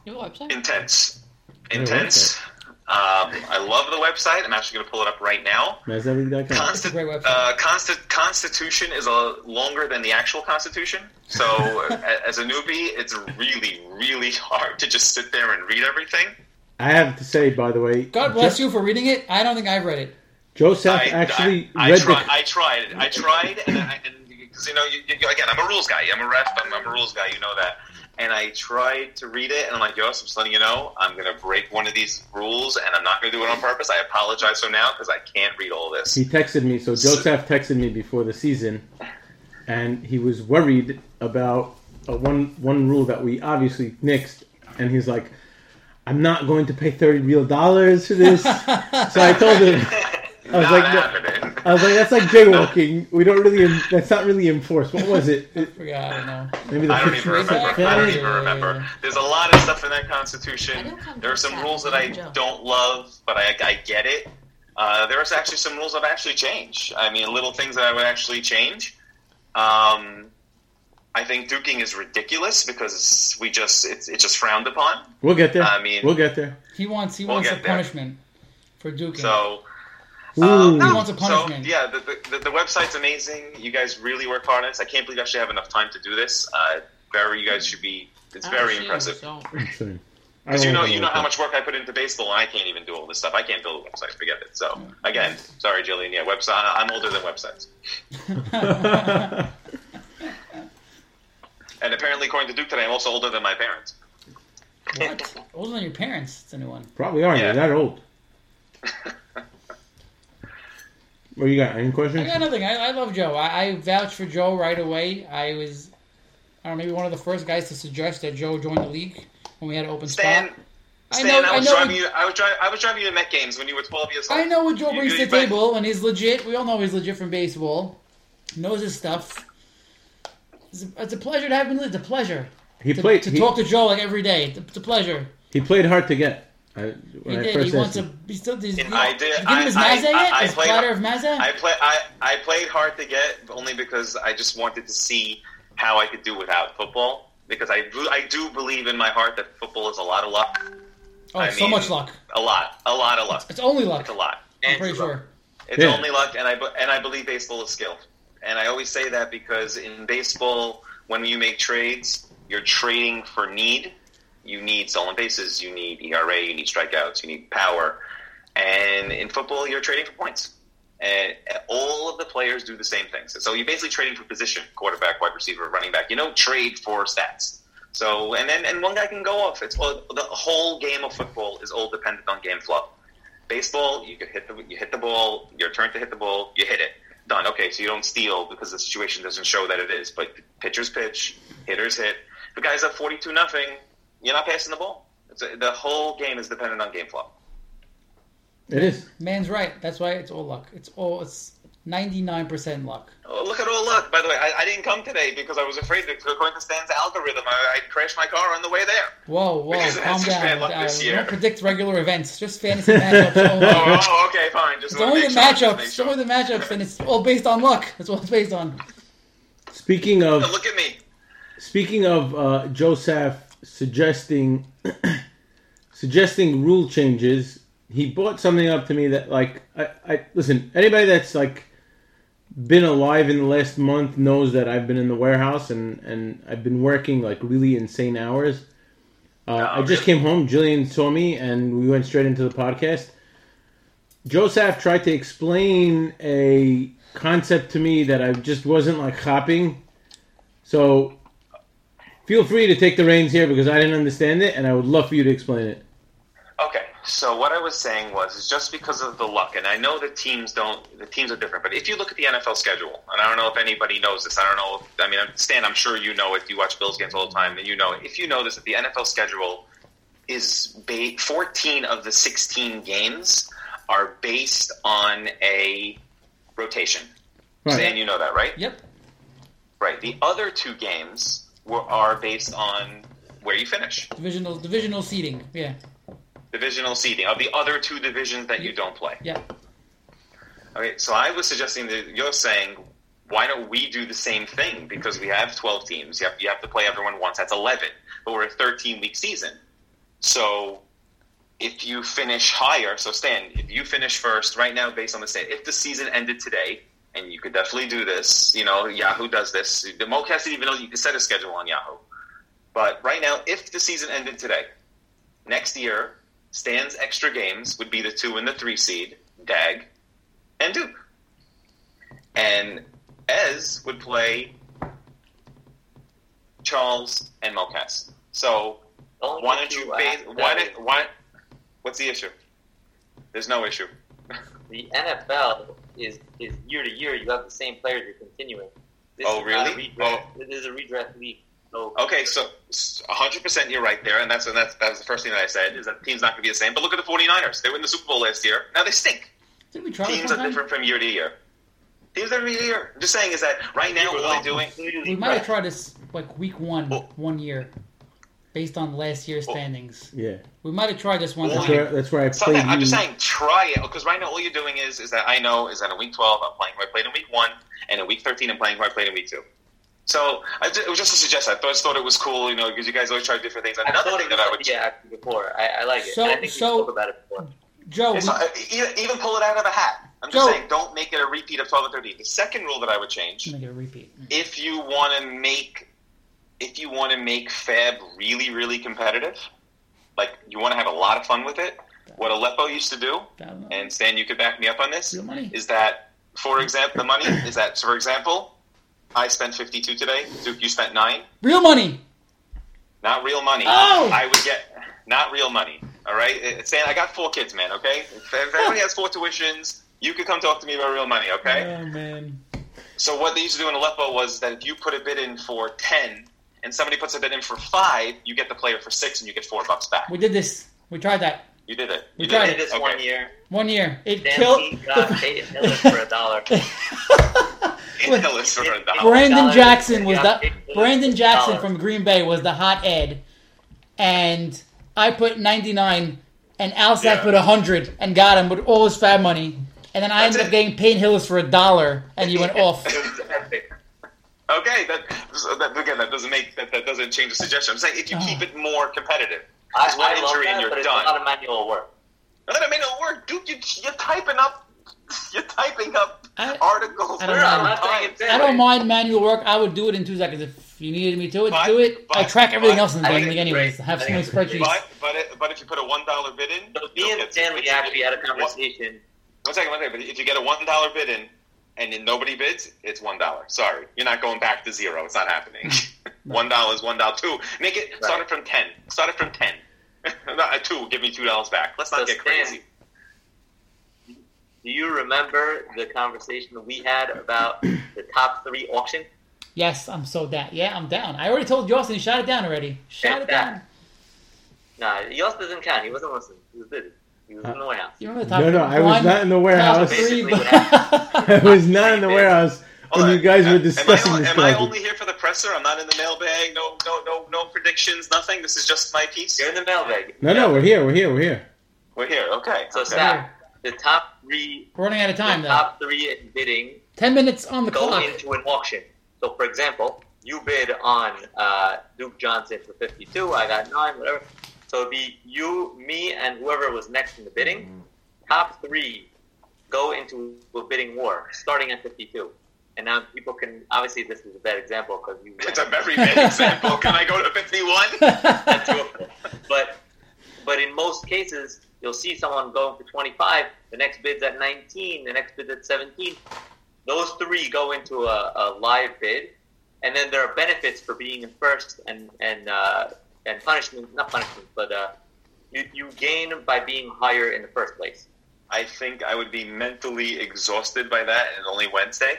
Your website? Intense, intense. Um, I love the website. I'm actually going to pull it up right now. Consti- uh, Consti- Constitution is a longer than the actual Constitution. So as a newbie, it's really, really hard to just sit there and read everything. I have to say, by the way... God bless jo- you for reading it. I don't think I've read it. Joseph I, actually I, I, read I try, the... I tried. I tried. And because, you know, you, you, again, I'm a rules guy. I'm a ref. I'm, I'm a rules guy. You know that. And I tried to read it, and I'm like, yo, I'm just letting you know, I'm going to break one of these rules, and I'm not going to do it on purpose. I apologize for now because I can't read all this. He texted me. So Joseph texted me before the season, and he was worried about a one one rule that we obviously nixed. And he's like, I'm not going to pay thirty real dollars for this. So I told him. I was not like, happening. I was like, that's like jaywalking. We don't really, in, that's not really enforced. What was it? I forgot, I don't know. Maybe the I don't even remember. I don't even remember. There's a lot of stuff in that Constitution. There are some rules that I don't love, but I, I get it. Uh, there was actually some rules I've actually changed. I mean, little things that I would actually change. Um, I think duking is ridiculous because we just it's it's just frowned upon. We'll get there. I mean, we'll get there. He wants he we'll wants a punishment there. for duking. So um, no, he wants a punishment. So yeah, the, the the website's amazing. You guys really work hard on this. I can't believe I actually have enough time to do this. Uh, very, you guys should be. It's very impressive. Because you know, you know how much work I put into baseball, and I can't even do all this stuff. I can't build a website. Forget it. So, again, sorry, Jillian. Yeah, website. I'm older than websites. And apparently, according to Duke today, I'm also older than my parents. What? Older than your parents? It's a new one. Probably are. Yeah. You're that old. What you got? Any questions? I got nothing. I, I love Joe. I, I vouched for Joe right away. I was, I don't know, maybe one of the first guys to suggest that Joe join the league. When we had an open Stan, spot. Stan, I, know, I was I know driving you. I was driving. I was driving you to Met games when you were twelve years old. I know what Joe you, brings you, to the but... table, and he's legit. We all know he's legit from baseball. Knows his stuff. It's a, it's a pleasure to have him. It's a pleasure. He to, played to he, talk to Joe like every day. It's a, it's a pleasure. He played hard to get. I, when he did. I first he wants to. He still. He's, he, I did. You give him his I, Mazza I, yet? I, I his played, platter of Mazza. I play. I, I played hard to get only because I just wanted to see how I could do without football. Because I do, I do believe in my heart that football is a lot of luck. Oh, I so mean, much luck! A lot, a lot of luck. It's, it's only luck. It's a lot. And I'm pretty it's sure. Luck. It's yeah. only luck, and I and I believe baseball is skill. And I always say that because in baseball, when you make trades, you're trading for need. You need stolen bases. You need E R A. You need strikeouts. You need power. And in football, you're trading for points. And all of the players do the same things. So you're basically trading for position, quarterback, wide receiver, running back. You don't trade for stats. So and then and one guy can go off. It's all, the whole game of football is all dependent on game flow. Baseball, you could hit the you hit the ball, your turn to hit the ball, you hit it. Done. Okay, so you don't steal because the situation doesn't show that it is. But pitchers pitch, hitters hit. If a guy's up forty-two nothing, you're not passing the ball. It's a, the whole game is dependent on game flow. It is. Man's right. That's why it's all luck. It's all it's ninety nine percent luck. Oh, look at all luck. By the way, I, I didn't come today because I was afraid that according to Stan's algorithm, I, I crashed my car on the way there. Whoa, whoa, because calm down. Bad luck this I year. Don't predict regular events. Just fantasy matchups. Only. Oh, oh, okay, fine. Just it's only the sure, matchups. It's sure. only the matchups, and it's all based on luck. That's what it's based on. Speaking of, now look at me. Speaking of uh, Joseph suggesting suggesting rule changes. He brought something up to me that, like, I, I listen, anybody that's, like, been alive in the last month knows that I've been in the warehouse and, and I've been working, like, really insane hours. Uh, I just came home. Jillian saw me, and we went straight into the podcast. Joseph tried to explain a concept to me that I just wasn't, like, hopping. So feel free to take the reins here because I didn't understand it, and I would love for you to explain it. Okay. So what I was saying was, is just because of the luck, and I know the teams don't, the teams are different. But if you look at the N F L schedule, and I don't know if anybody knows this, I don't know. If, I mean, Stan, I'm sure you know it. You watch Bills games all the time, and you know it. If you know this, that the N F L schedule is ba- fourteen of the sixteen games are based on a rotation. Right. Stan, you know that, right? Yep. Right. The other two games were are based on where you finish. Divisional divisional seeding. Yeah. Divisional seeding of the other two divisions that you don't play. Yeah. Okay, so I was suggesting that you're saying, why don't we do the same thing? Because we have twelve teams. You have, you have to play everyone once. That's eleven. But we're a thirteen-week season. So if you finish higher, so Stan, if you finish first right now based on the state, if the season ended today, and you could definitely do this, you know, Yahoo does this. The MoCast didn't even know you could set a schedule on Yahoo. But right now, if the season ended today, next year, Stan's extra games would be the two and the three seed, Dag, and Duke. And Ez would play Charles and Mocas. So Only why don't you base, why did, why what's the issue? There's no issue. The N F L is, is year to year you have the same players you're continuing. This oh really? Oh. This is a redraft league. Okay, so one hundred percent you're right there, and that's and that's that was the first thing that I said, is that the team's not going to be the same. But look at the forty-niners. They were in the Super Bowl last year. Now they stink. Did we try teams are different from year to year. He was there every year. I'm just saying is that right now, what they're doing... We might have tried this like week one, well, one year, based on last year's well, standings. Yeah. We might have tried this one well, time. That's where I played I'm just saying try it, because right now all you're doing is, is that I know is that in week twelve I'm playing who I played in week one, and in week thirteen I'm playing who I played in week two. So I just, it was just a suggestion. I thought, just thought it was cool, you know, because you guys always try different things. And another thing that I would yeah before I, I like it. So, and I think so, we spoke about it before. Joe, it's not, even, even pull it out of a hat. I'm Joe, just saying, don't make it a repeat of twelve and thirteen. The second rule that I would change: make it a repeat. If you want to make, if you want to make Fab really, really competitive, like you want to have a lot of fun with it. What Aleppo used to do, and Stan, you could back me up on this, is that, for example, the money is that, for example. I spent fifty-two today. Duke, you spent nine. Real money. Not real money. Oh. I would get not real money. All right? Stan, I got four kids, man, okay? If everybody has four tuitions, you could come talk to me about real money, okay? Oh, man. So what they used to do in Aleppo was that if you put a bid in for ten and somebody puts a bid in for five, you get the player for six and you get four bucks back. We did this. We tried that. You did it. You we did tried it. This okay. one year. One year. It Dan killed. got Peyton Hillis for a dollar. Peyton Hillis for a dollar. Brandon Jackson was the Brandon Jackson from Green Bay was the hot ed, and I put ninety nine, and Alsack yeah. put a hundred and got him with all his Fab money, and then I That's ended it. up getting Peyton Hillis for a dollar, and he went off. Okay, that, that again that doesn't make that, that doesn't change the suggestion. I'm saying if you oh. keep it more competitive. There's one I injury that, and you're but it's done. It's a lot of manual work. A lot of manual work, dude. You, you're typing up. You're typing up I, articles. I don't, mind. I don't mind manual work. I would do it in two seconds if you needed me to. It but, do it. But, I track everything but, else in the game anyways. Have some spreadsheets. But, but but if you put a one dollar bid in, so me and Stanley actually had a conversation. One second, one second. But if you get a one dollar bid in, and then nobody bids, it's one dollar. Sorry, you're not going back to zero. It's not happening. One dollar is one dollar. Two. Make it right. Start it from ten. Start it from ten. Not a two. Give me two dollars back. Let's not so get crazy. Stan, do you remember the conversation we had about the top three auction? Yes, I'm so down. Yeah, I'm down. I already told Yossi. He shot it down already. Shot it's it down. down. No, Yossi doesn't count. He wasn't listening. He was busy. He was in the warehouse. You remember the top no, no, one, I was not in the warehouse. I was not in the warehouse when you guys were discussing am I, this. Am I only here for the presser? I'm not in the mailbag. No, no, no, no predictions. Nothing. This is just my piece. You're in the mailbag. No, yeah. no, we're here. We're here. We're here. We're here. Okay. So stop. The top three. We're running out of time. The though. top three bidding. Ten minutes on the go clock. Go into an auction. So, for example, you bid on uh, Duke Johnson for fifty-two. I got nine. Whatever. So it'd be you, me, and whoever was next in the bidding. Top three go into a bidding war, starting at fifty-two. And now people can, obviously this is a bad example because you... It's a very bad example. Can I go to fifty-one? but but in most cases, you'll see someone going for twenty-five, the next bid's at nineteen, the next bid's at seventeen. Those three go into a, a live bid. And then there are benefits for being in first and... and uh, And punishment, not punishment, but uh, you, you gain by being higher in the first place. I think I would be mentally exhausted by that, and only Wednesday.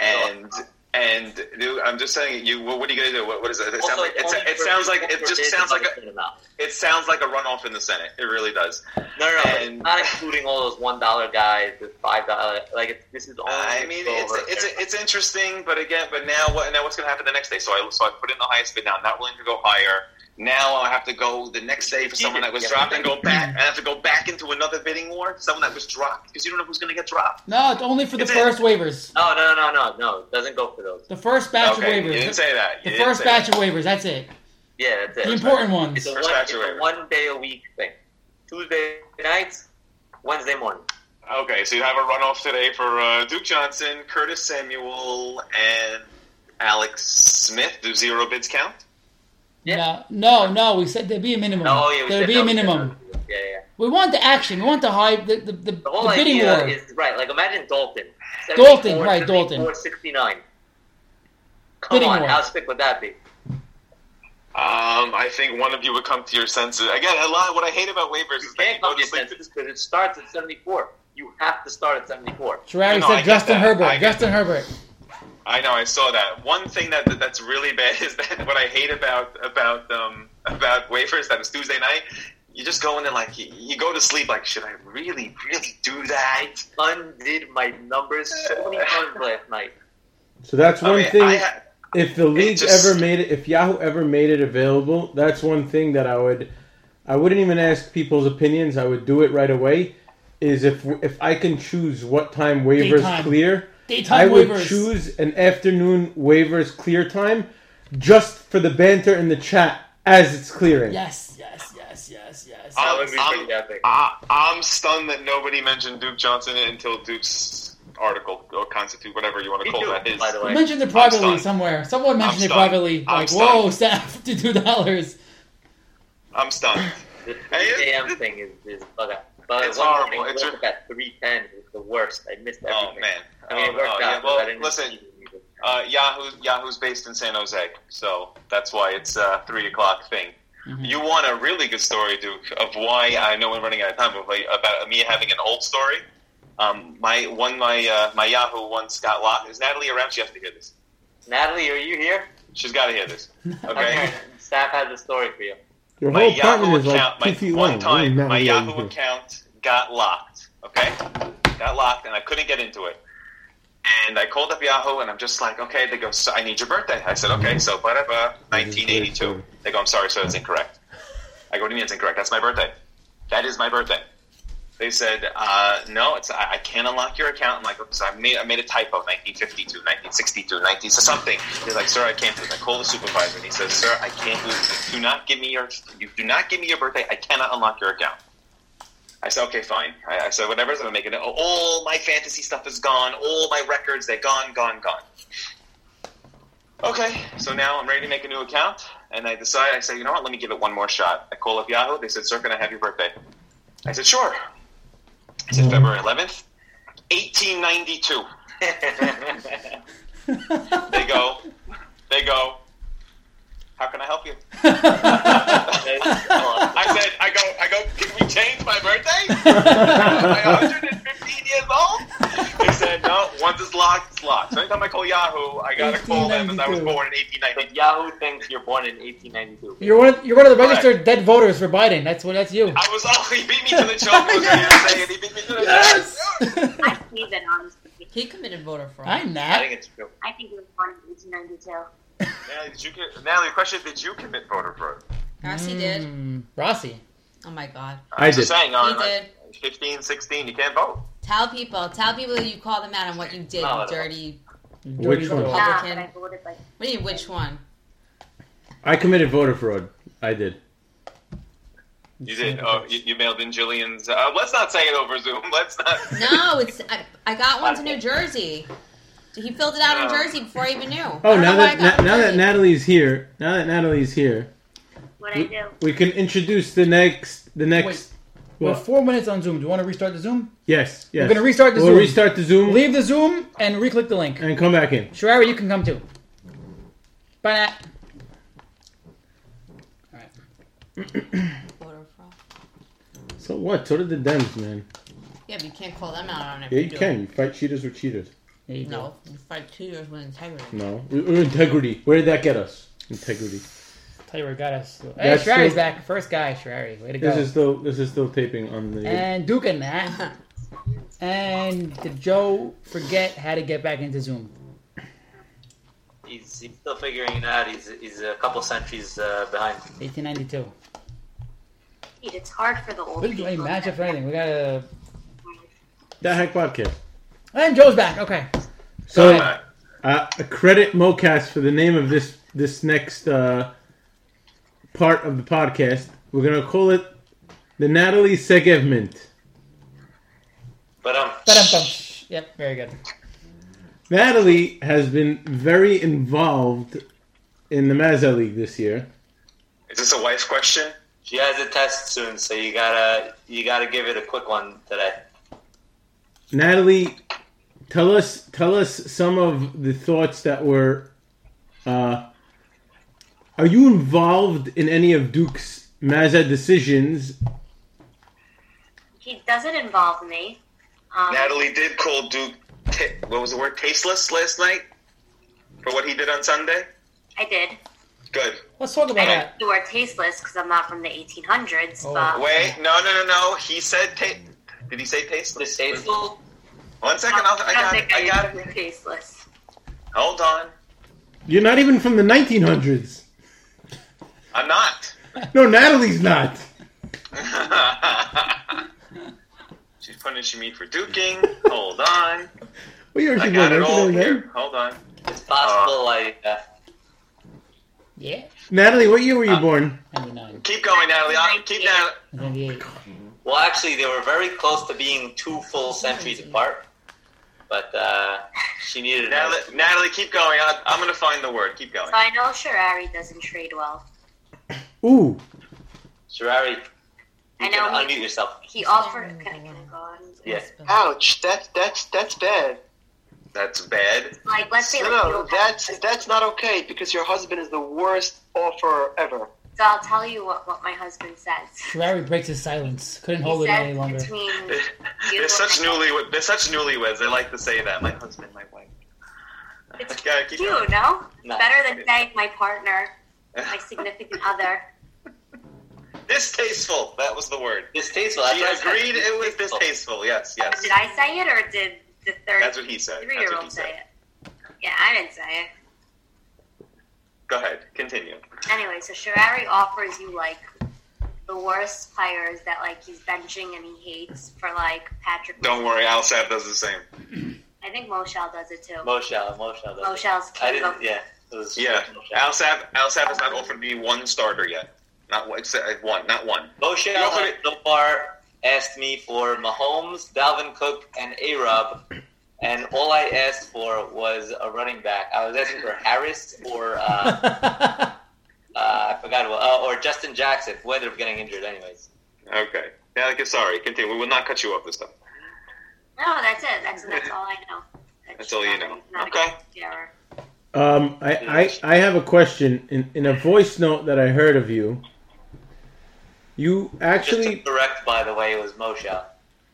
And oh. and dude, I'm just saying, you. What, what are you gonna do? What, what is it? It sounds like it sounds like it just sounds like a, it sounds like a runoff in the Senate. It really does. No, no, no and, not including all those one dollar guys, the five dollar. Like it's, this is all. I mean, it's it's it's, it's interesting, but again, but now what? Now what's gonna happen the next day? So I so I put in the highest bid. Now I'm not willing to go higher. Now I have to go the next day for someone that was yeah. dropped and go back. I have to go back into another bidding war. Someone that was dropped because you don't know who's going to get dropped. No, it's only for the it's first it. waivers. No, no, no, no, no. It doesn't go for those. The first batch okay, of waivers. You didn't say that. You the first batch that. of waivers. That's it. Yeah, that's it. The important right. ones. It's a, one, it's a one day a week thing. Tuesday nights, Wednesday morning. Okay, so you have a runoff today for uh, Duke Johnson, Curtis Samuel, and Alex Smith. Do zero bids count? Yeah. No, no, no, we said there'd be a minimum. No, yeah, there'd be no, a minimum. Yeah, yeah. We want the action. We want the hype. The the, the, the whole the bidding idea war. Is, right, like imagine Dalton. Dalton, right, Dalton. four sixty-nine. Come bidding on, war. How sick would that be? Um, I think one of you would come to your senses. Again, a lot. What I hate about waivers you is that you go to your senses because it starts at seventy-four. You have to start at seventy-four. Ferrari no, no, said I Justin Herbert. Justin Herbert. I know, I saw that. One thing that that's really bad is that what I hate about about um, about waivers that it's Tuesday night. you just go in there like, you, you go to sleep like, should I really, really do that? I undid my numbers so many times last night. So that's one I mean, thing. I, if the league just, ever made it, if Yahoo ever made it available, that's one thing that I would, I wouldn't even ask people's opinions. I would do it right away. Is if if I can choose what time waivers daytime. clear, daytime I would waivers. choose an afternoon waivers clear time just for the banter in the chat as it's clearing. Yes, yes, yes, yes, yes. That would be pretty epic. I, I'm stunned that nobody mentioned Duke Johnson until Duke's article or constitute, whatever you want to call you that. Is by the way, mentioned it privately somewhere. Someone mentioned it privately. Like, whoa, staff to two dollars. I'm stunned. The damn it, thing is, is bug out. But it's horrible. It's just at three ten. It's the worst. I missed everything. Oh man. I mean, oh, it worked oh, out. Yeah. Well, I didn't listen. Uh, Yahoo, Yahoo's based in San Jose, so that's why it's a three o'clock thing. Mm-hmm. You want a really good story, Duke, of why I know I'm running out of time, but like, about me having an old story. Um, my one, my uh, my Yahoo once got locked. Is Natalie around? She has to hear this. Natalie, are you here? She's got to hear this. Okay. Staff has a story for you. Your my whole Yahoo account, like my, one time, my Yahoo account got locked. Okay, got locked, and I couldn't get into it. And I called up Yahoo, and I'm just like, okay. They go, so I need your birthday. I said, okay. So whatever, nineteen eighty-two. They go, I'm sorry, sir, it's incorrect. I go, what do you mean it's incorrect? That's my birthday. That is my birthday. They said, uh, no, it's I, I can't unlock your account. I'm like, oops, I made, I made a typo, nineteen fifty-two, nineteen sixty-two, nineteen something. He's like, sir, I can't do this. I call the supervisor, and he says, sir, I can't do this. Do not give me your, you do not give me your birthday. I cannot unlock your account. I said, okay, fine. I, I said, whatever, I'm going to make it. All my fantasy stuff is gone. All my records, they're gone, gone, gone. Okay, so now I'm ready to make a new account, and I decide, I say, you know what, let me give it one more shot. I call up Yahoo. They said, sir, can I have your birthday? I said, sure. I said February eleventh, eighteen ninety-two. They go, they go, how can I help you? I said, I go, I go, can we change my birthday? Am I one hundred fifteen years old? They said, no, once it's locked, it's locked. So anytime I call Yahoo, I got to call them as I was born in eighteen ninety-two. But Yahoo thinks you're born in eighteen ninety-two. You're one of, you're one of the registered right. dead voters for Biden. That's what, that's you. I was, oh, he beat me to the joke. Yes! He beat me to the yes! I see that, honestly. He committed voter fraud. I'm not. I think it's true. I think he was born in eighteen ninety-two. Natalie, did you get, Natalie, question, did you commit voter fraud? Rossi did. Rossi. Oh, my God. I did. Saying, uh, he like did. fifteen, sixteen, you can't vote. Tell people. Tell people you call them out on what you did, you dirty, dirty which Republican. One? Yeah, but I voted like... What do you mean, which one? I committed voter fraud. I did. You did? Oh, you, you mailed in Jillian's... Uh, let's not say it over Zoom. Let's not... No, it's... I, I got one to New Jersey. He filled it out in Jersey before I even knew. Oh, now that na- now that Natalie's here, now that Natalie's here, what we, I do? We can introduce the next the next. Wait, we're well, four minutes on Zoom. Do you want to restart the Zoom? Yes, yes. We're gonna restart the we'll Zoom. We'll restart the Zoom. Leave the Zoom and re-click the link and come back in. Sherry, you can come too. Bye, Nat. All right. So what? So did the Dems, man. Yeah, but you can't call them out on it. Yeah, you, you can. You fight cheaters with cheaters. You no, you fight cheaters with integrity. No, we're integrity. Where did that get us? Integrity. I'll tell you where it got us. Hey, that's Shrari's still... back. First guy, Shrari. Way to go. This is still this is still taping on the. And Duke and that. And did Joe forget how to get back into Zoom? He's, he's still figuring it out. He's he's a couple centuries uh, behind. eighteen ninety-two. Dude, it's hard for the old what people. We didn't match up for anything. We got a. That heck podcast. And Joe's back. Okay. So, uh, a credit MoCast for the name of this this next uh, part of the podcast. We're gonna call it the Natalie Segment. But um. Yep. Very good. Natalie has been very involved in the Mazzal League this year. Is this a wife's question? She has a test soon, so you gotta you gotta give it a quick one today. Natalie. Tell us, tell us some of the thoughts that were. Uh, are you involved in any of Duke's Mazza decisions? He doesn't involve me. Um, Natalie did call Duke. T- what was the word? Tasteless last night for what he did on Sunday. I did. Good. Let's talk about I that. The word tasteless because I'm not from the eighteen hundreds. Oh. But wait, no, no, no, no. He said ta- Did he say tasteless? Tasteful. One second, I'll, I got it. I got it. Tasteless. Hold on. You're not even from the nineteen hundreds. I'm not. No, Natalie's not. She's punishing me for duking. Hold on. Well, you I got it all here. Hold on. It's possible uh, I... Uh, yeah. Natalie, what year were you uh, born? ninety-nine. Keep going, Natalie. I'll keep Natalie. Well, actually, they were very close to being two full centuries apart. But uh, she needed Natalie, it. Natalie, keep going. I, I'm going to find the word. Keep going. So I know Sherrari doesn't trade well. Ooh. Sherrari, I know. Unmute he, yourself. He offered... Can I, can I go on? Yeah. Ouch. That's, that's, that's bad. That's bad. Like, let's say, no, like, no, that's that's not okay because your husband is the worst offerer ever. So I'll tell you what, what my husband says. Sherrari breaks his silence. Couldn't he hold it any longer. Between they're such newlyweds. They're such newlyweds. They like to say that. My husband, my wife. It's cute, going. no? Nah. Better than saying my partner, my significant other. Distasteful. That was the word. Distasteful. She agreed. It was distasteful. Yes. Yes. Did I say it or did? The third, that's what he said. Three-year-old say it. Yeah, I didn't say it. Go ahead. Continue. Anyway, so Sherrari offers you, like, the worst players that, like, he's benching and he hates for, like, Patrick. Don't worry. Al Saab does the same. I think Moshal does it, too. Moshal. Moshal does Moshal's it. Moshal. I didn't, yeah. It was, yeah. Al Saab, Al Saab has not offered me one starter yet. Not one. One. Not one. Moshal has so far... asked me for Mahomes, Dalvin Cook, and A-Rob, and all I asked for was a running back. I was asking for Harris or uh, uh, I forgot what, uh, or Justin Jackson, who ended up getting injured anyways. Okay. Yeah, like, sorry. Continue. We will not cut you off this time. No, that's it. That's that's all I know. That's, that's all you know. Okay. Um, I, I I have a question. In in a voice note that I heard of you. You actually correct, by the way, it was Moshal.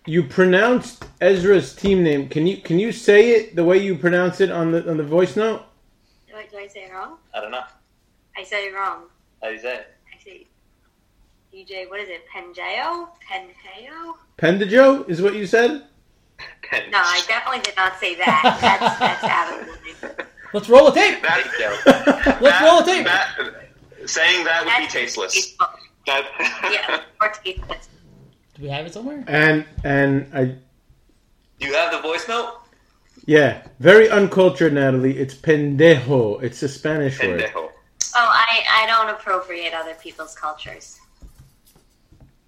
You pronounced Ezra's team name. Can you can you say it the way you pronounce it on the on the voice note? Wait, did I say it wrong? I don't know. I said it wrong. How do you say it? I say D J. What is it? Penjeo? Penjeo? Pendejo is what you said. Pen- no, I definitely did not say that. That's that's out of the Let's roll a tape. That, Let's that, roll a tape. That, saying that would that's be tasteless. Tasteful. Yeah, do we have it somewhere? And and I. You have the voice note? Yeah, very uncultured, Natalie. It's pendejo. It's a Spanish pendejo. Word. Oh, I, I don't appropriate other people's cultures.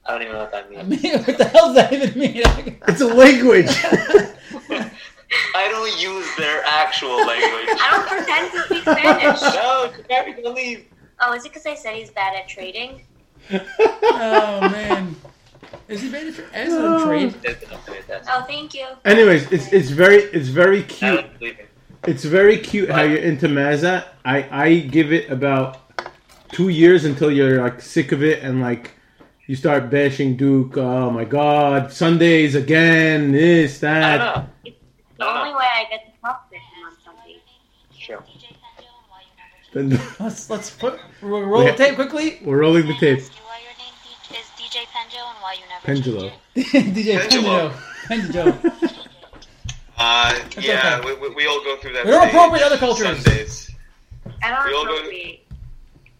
I don't even know what that means. I mean, what the hell does that even mean? It's a language. I don't use their actual language. I don't pretend to speak Spanish. No, Jerry, don't leave. Oh, is it because I said he's bad at trading? Oh man, is he made it for Ezra no. trade? Oh, thank you. Anyways, it's it's very it's very cute. It's very cute what? How you're into Mazza. I I give it about two years until you're like sick of it and like you start bashing Duke. Oh my God, Sundays again. This that. I don't know. It's the I don't only know. way I get to talk to him on Sunday. Sure. let's let's put we'll roll yeah. the tape quickly. We're rolling the tape. Why your name is D J Penjo and why you never Pendulo. D J Pendulo. Pendulo. Uh, That's yeah, okay. we, we all go through that. We don't appropriate other cultures. Sundays. I don't we all appropriate.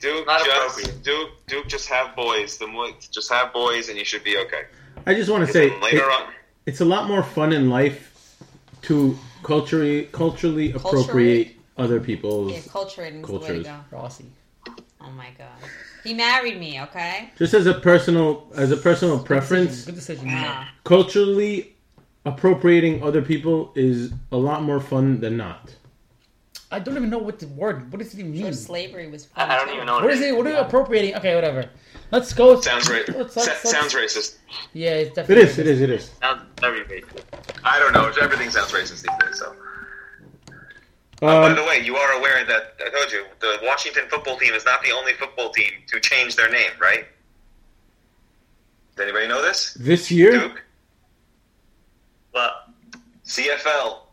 Go, Duke, Not just, appropriate. Duke, Duke, just have boys. The more, just have boys, and you should be okay. I just want to say, later it, on, it's a lot more fun in life to culturally culturally, culturally. appropriate. Other people's yeah, cultured cultures. Rossi. Oh my God, he married me. Okay. Just as a personal, as a personal Good preference. Decision. Good decision. Yeah. Culturally appropriating other people is a lot more fun than not. I don't even know what the word. What does it even mean? Sure, slavery was. I don't even know. What is it? What are you appropriating? Okay, whatever. Let's go. Sounds right. Let's, let's, sounds let's... racist. Yeah, it's definitely. It is. Racist. It is. It is. Sounds very racist. I don't know. Everything sounds racist these days. So. Um, oh, by the way, you are aware that, I told you, the Washington football team is not the only football team to change their name, right? Does anybody know this? This year? Duke? What? C F L.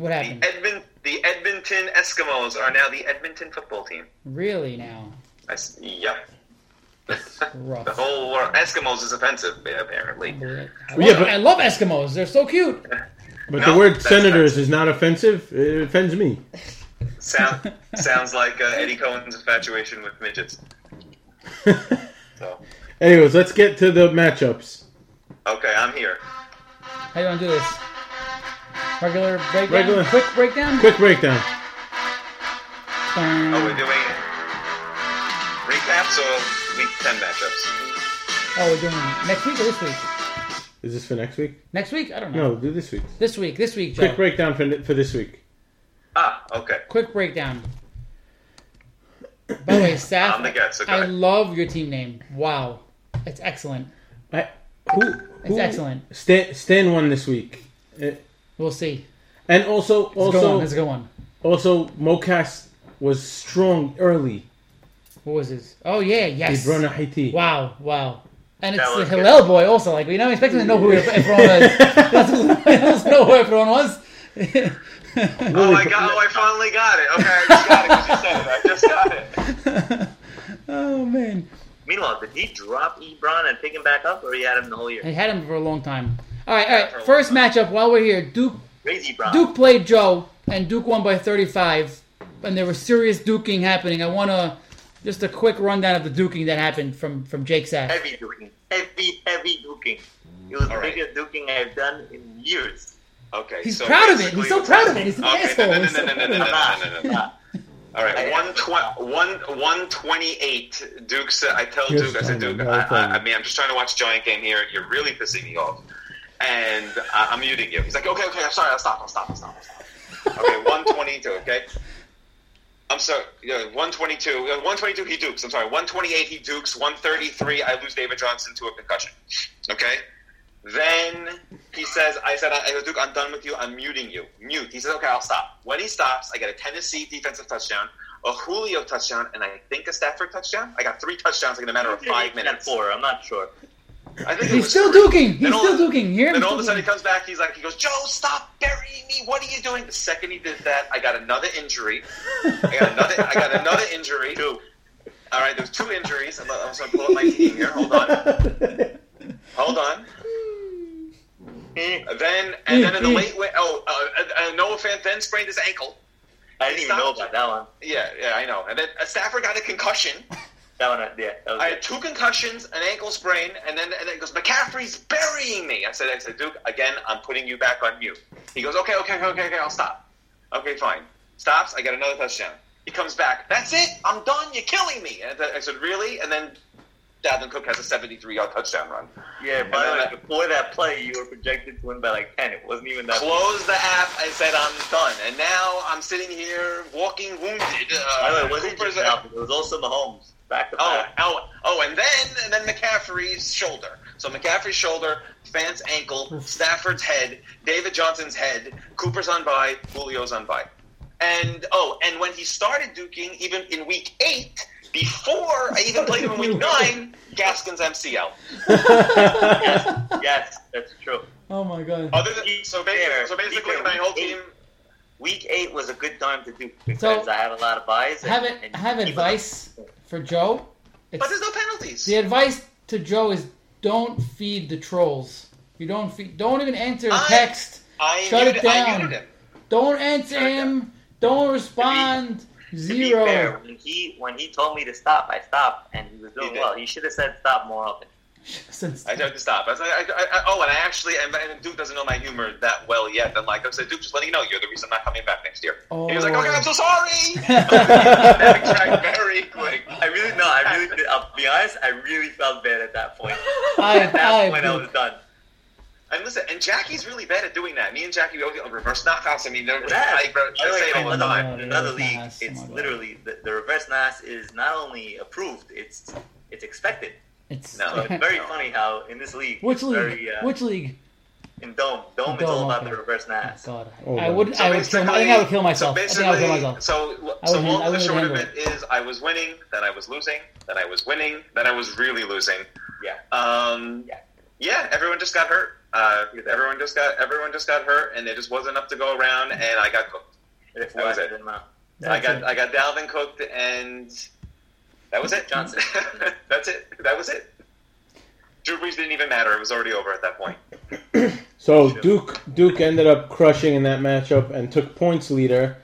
What happened? The, Edmont- the Edmonton Eskimos are now the Edmonton football team. Really now? I, yeah. Rough. The whole world. Eskimos is offensive, apparently. I love, yeah, but, I love Eskimos. They're so cute. But no, the word senators offensive. Is not offensive. It offends me. Sound, sounds like uh, Eddie Cohen's infatuation with midgets. So. Anyways, let's get to the matchups. Okay, I'm here. How you want to do this? Regular breakdown? Regular. Quick breakdown? Quick breakdown. Oh, we're doing recaps or week ten matchups? Oh, we're doing next week or this week? Is this for next week? Next week? I don't know. No, do this week. This week, this week, Joe. Quick breakdown for, for this week. Ah, okay. Quick breakdown. By the way, Saf, I'm the guy, so go ahead. I love your team name. Wow. It's excellent. I, who, who, it's excellent. Stan, Stan won this week. It, We'll see. And also, let's also, go on, let's go on. Also, Mocas was strong early. What was his? Oh yeah, yes. Ibrahim Haiti. Wow, wow. And it's the Hillel good. Boy also. Like we don't expect him to know who Ibrahim was. That's know who Ibrahim was. Oh my god! Oh, I finally got it. Okay, I just got it because you said it. I just got it. Oh man. Meanwhile, did he drop Ebron and pick him back up, or he had him the whole year? He had him for a long time. All right, all right. First matchup while we're here, Duke Crazy, Duke played Joe, and Duke won by thirty-five, and there was serious duking happening. I want to just a quick rundown of the duking that happened from, from Jake Sack. Heavy duking. Heavy, heavy duking. It was all the right. biggest duking I've done in years. Okay. He's so proud of it. He's so proud of it. He's an okay, asshole. No, no, no, so no, no, no, no, no, no, no. All right, one twenty-eight. Duke said, I tell Duke, I said, Duke, I, I, I mean, I'm just trying to watch Giant game here. You're really pissing me off. And I, I'm muting you. He's like, okay, okay, I'm sorry, I'll stop, I'll stop, I'll stop, I'll stop. Okay, one twenty-two, okay? I'm sorry, one twenty-two. one twenty-two, he dukes, I'm sorry. one twenty-eight, he dukes. one thirty-three, I lose David Johnson to a concussion. Okay? Then he says, I said, I, Duke, I'm done with you, I'm muting you. Mute. He says, okay, I'll stop. When he stops, I get a Tennessee defensive touchdown, a Julio touchdown, and I think a Stafford touchdown. I got three touchdowns in a matter of five minutes. Four, I'm not sure. I think he's still three. duking. He's all, still duking. Hear him. And all of a sudden he comes back. He's like, he goes, Joe, stop burying me. What are you doing? The second he did that, I got another injury. I got another. I got another injury. Two. All right, there's two injuries. I'm, I'm just gonna pull up my team here. Hold on. Hold on. Then and then in the late way. Oh, uh, uh, Noah Fant then sprained his ankle. I didn't even know about that one. Yeah, yeah, I know. And then uh, Stafford got a concussion. That one, yeah, that was I had two concussions, an ankle sprain, and then and then it goes, McCaffrey's burying me. I said, I said, Duke, again, I'm putting you back on mute. He goes, okay, okay, okay, okay, okay, I'll stop. Okay, fine. Stops, I got another touchdown. He comes back, that's it, I'm done, you're killing me. And I said, really? And then Dalvin Cook has a seventy-three-yard touchdown run. Yeah, by the way, like, before that play, you were projected to win by like ten. It wasn't even that. Close the app. I said, I'm done. And now I'm sitting here walking wounded. Uh, by the way, it wasn't just Dalvin. It was also Mahomes. Back to oh, back. oh, oh, and then and then McCaffrey's shoulder. So McCaffrey's shoulder, Fant's ankle, Stafford's head, David Johnson's head, Cooper's on bye, Julio's on bye, and oh, and when he started duking, even in week eight, before I even played him in week nine, Gaskin's M C L. yes, yes, that's true. Oh my god. Other than so basically, so basically my whole team. Week eight was a good time to do because so, I have a lot of buys. And, have it, and have advice up. For Joe. It's, but there's no penalties. The advice to Joe is don't feed the trolls. You don't feed, don't even answer I, text. I Shut muted, it down. I muted him. Don't answer Shut him. Don't respond. To be, Zero. To be fair, when he when he told me to stop, I stopped, and he was doing he well. He should have said stop more often. Since I tried to stop. I was like, I, I, I, oh, and I actually, and, and Duke doesn't know my humor that well yet. And like I said, Duke, just letting you know, you're the reason I'm not coming back next year. Oh. And he was like, okay, I'm so sorry. Very quick. I really, no, I really, I'll be honest, I really felt bad at that point. I, at that I, point, I, I was done. And listen, and Jackie's really bad at doing that. Me and Jackie, we always get reverse knockouts. I mean, they're like, say it all the time. In another league, nice. It's oh literally, the, the reverse knock is not only approved, it's it's expected. It's no, it's very no. funny how in this league, which league? Very, uh, which league? In Dome, Dome, Dome is all about okay. the reverse N A S. Oh, God, oh, I would, so I would kill. I think I would kill myself. So basically, I think I would kill myself. So, so long and the short of it is, I was winning, then I was losing, then I was winning, then I was really losing. Yeah. Um. Yeah. Yeah. Everyone just got hurt. uh, because everyone just got everyone just got hurt, and there just wasn't enough to go around, and I got cooked. That was it. I got it. I got Dalvin cooked, and that was it, Johnson. That's it. That was it. Drew Brees didn't even matter. It was already over at that point. So Duke Duke ended up crushing in that matchup and took points leader.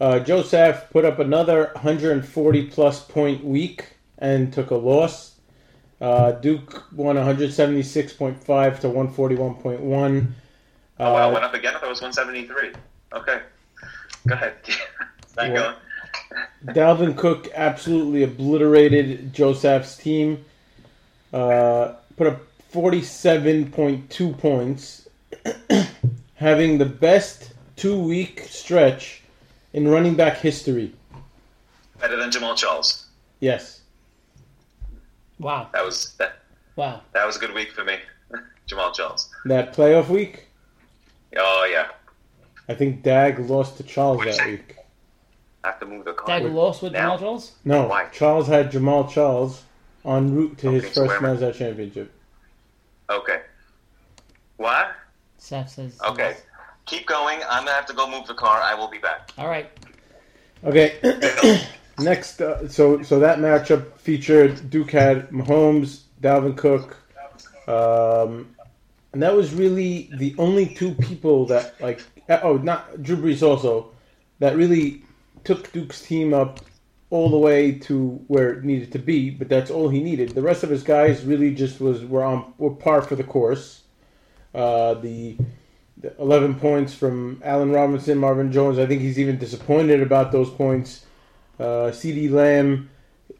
Uh, Joe Saff put up another one hundred forty plus point week and took a loss. Uh, Duke won one seventy-six point five to one forty-one point one. Uh, oh, wow. Went up again. I thought it was one seventy-three. Okay. Go ahead. It's not well, going. Dalvin Cook absolutely obliterated Joe Saff's team. Uh, put up forty-seven point two points, having the best two-week stretch in running back history. Better than Jamal Charles. Yes. Wow. That was that. Wow. That was a good week for me, Jamal Charles. That playoff week? Oh, yeah. I think Dag lost to Charles What'd that week. I have to move the car. Dag with, lost with now? Jamal Charles? No. Why? Charles had Jamal Charles. En route to okay, his so first Mazda championship. Okay. What? Seth says... Okay. Yes. Keep going. I'm going to have to go move the car. I will be back. All right. Okay. Next, uh, so so that matchup featured Duke had Mahomes, Dalvin Cook, um, and that was really the only two people that, like... Oh, not Drew Brees also, that really took Duke's team up all the way to where it needed to be, but that's all he needed. The rest of his guys really just was were on were par for the course. Uh, the, the eleven points from Allen Robinson, Marvin Jones. I think he's even disappointed about those points. Uh, CeeDee Lamb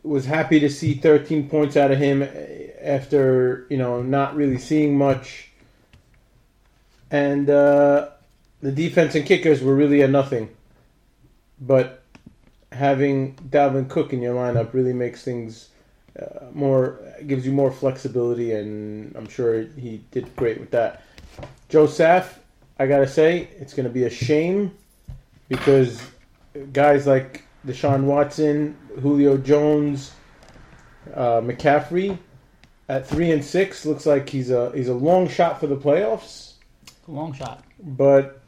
was happy to see thirteen points out of him after you know not really seeing much. And uh, the defense and kickers were really a nothing, but having Dalvin Cook in your lineup really makes things uh, more, gives you more flexibility, and I'm sure he did great with that. Joe Saff, I gotta say, it's gonna be a shame because guys like Deshaun Watson, Julio Jones, uh, McCaffrey at three and six looks like he's a he's a long shot for the playoffs. Long shot, but.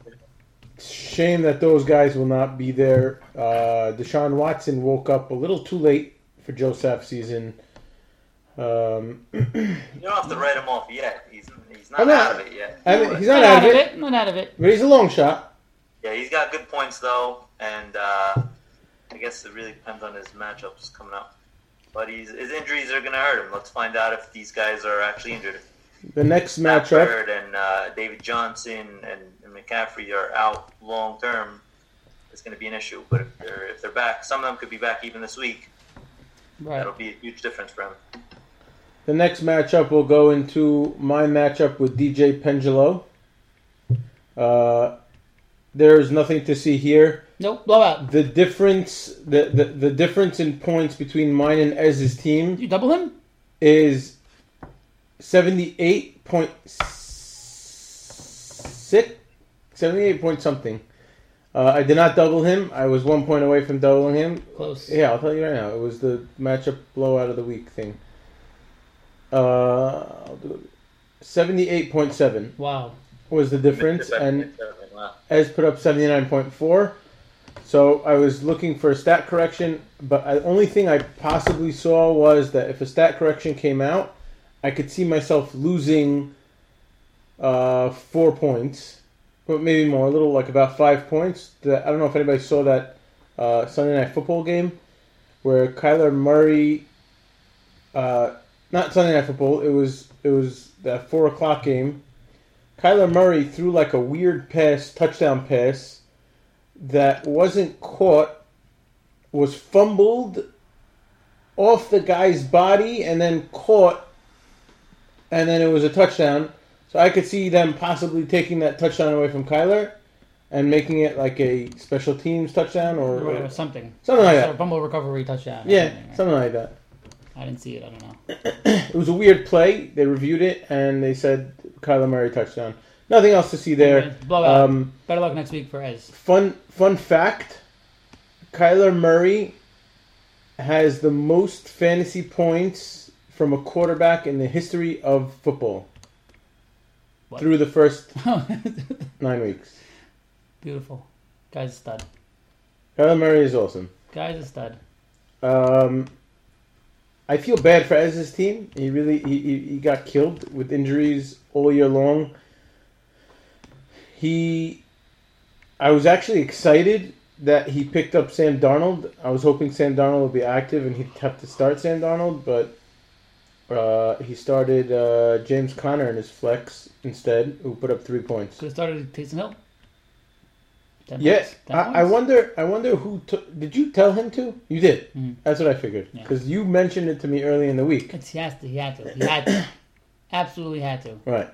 Shame that those guys will not be there. Uh, Deshaun Watson woke up a little too late for Joe Saff's season. Um, you don't have to write him off yet. He's, he's not, not out of it yet. I mean, he's not, not out, out of it. it. Not out of it. But he's a long shot. Yeah, he's got good points, though. And uh, I guess it really depends on his matchups coming up. But he's, his injuries are going to hurt him. Let's find out if these guys are actually injured. The next matchup. And uh, David Johnson and, and McCaffrey are out long term. It's going to be an issue. But if they're, if they're back, some of them could be back even this week. Right. That'll be a huge difference for him. The next matchup will go into my matchup with D J Pengelow. Uh, there's nothing to see here. Nope, blowout. The difference, the, the, the difference in points between mine and Ez's team. You double him? Is... Seventy-eight point six, seventy-eight point something. Uh, I did not double him. I was one point away from doubling him. Close. Yeah, I'll tell you right now. It was the matchup blowout of the week thing. Uh, seventy-eight point seven. Wow. Was the difference, and Ez put up seventy-nine point four. So I was looking for a stat correction, but the only thing I possibly saw was that if a stat correction came out, I could see myself losing uh, four points, but maybe more, a little like about five points. I don't know if anybody saw that uh, Sunday Night Football game where Kyler Murray, uh, not Sunday Night Football, it was it was that four o'clock game. Kyler Murray threw like a weird pass, touchdown pass that wasn't caught, was fumbled off the guy's body and then caught. And then it was a touchdown. So I could see them possibly taking that touchdown away from Kyler and making it like a special teams touchdown or, or, or something. Something like so that. A fumble recovery touchdown. Yeah, right? Something like that. I didn't see it. I don't know. It was a weird play. They reviewed it and they said Kyler Murray touchdown. Nothing else to see there. Blowout. Um, Better luck next week for Ez. Fun, fun fact, Kyler Murray has the most fantasy points from a quarterback in the history of football. What? Through the first nine weeks. Beautiful. Guy's a stud. Kyler Murray is awesome. Guy's a stud. Um, I feel bad for Ez's team. He really he, he got killed with injuries all year long. He, I was actually excited that he picked up Sam Darnold. I was hoping Sam Darnold would be active and he'd have to start Sam Darnold, but uh, he started uh, James Conner in his flex instead, who put up three points. So he started Taysom Hill? Yes, yeah. I, I wonder. I wonder who t- did you tell him to? You did. Mm-hmm. That's what I figured because yeah. you mentioned it to me early in the week. It's, he has to. He had to. He had to. Absolutely had to. Right.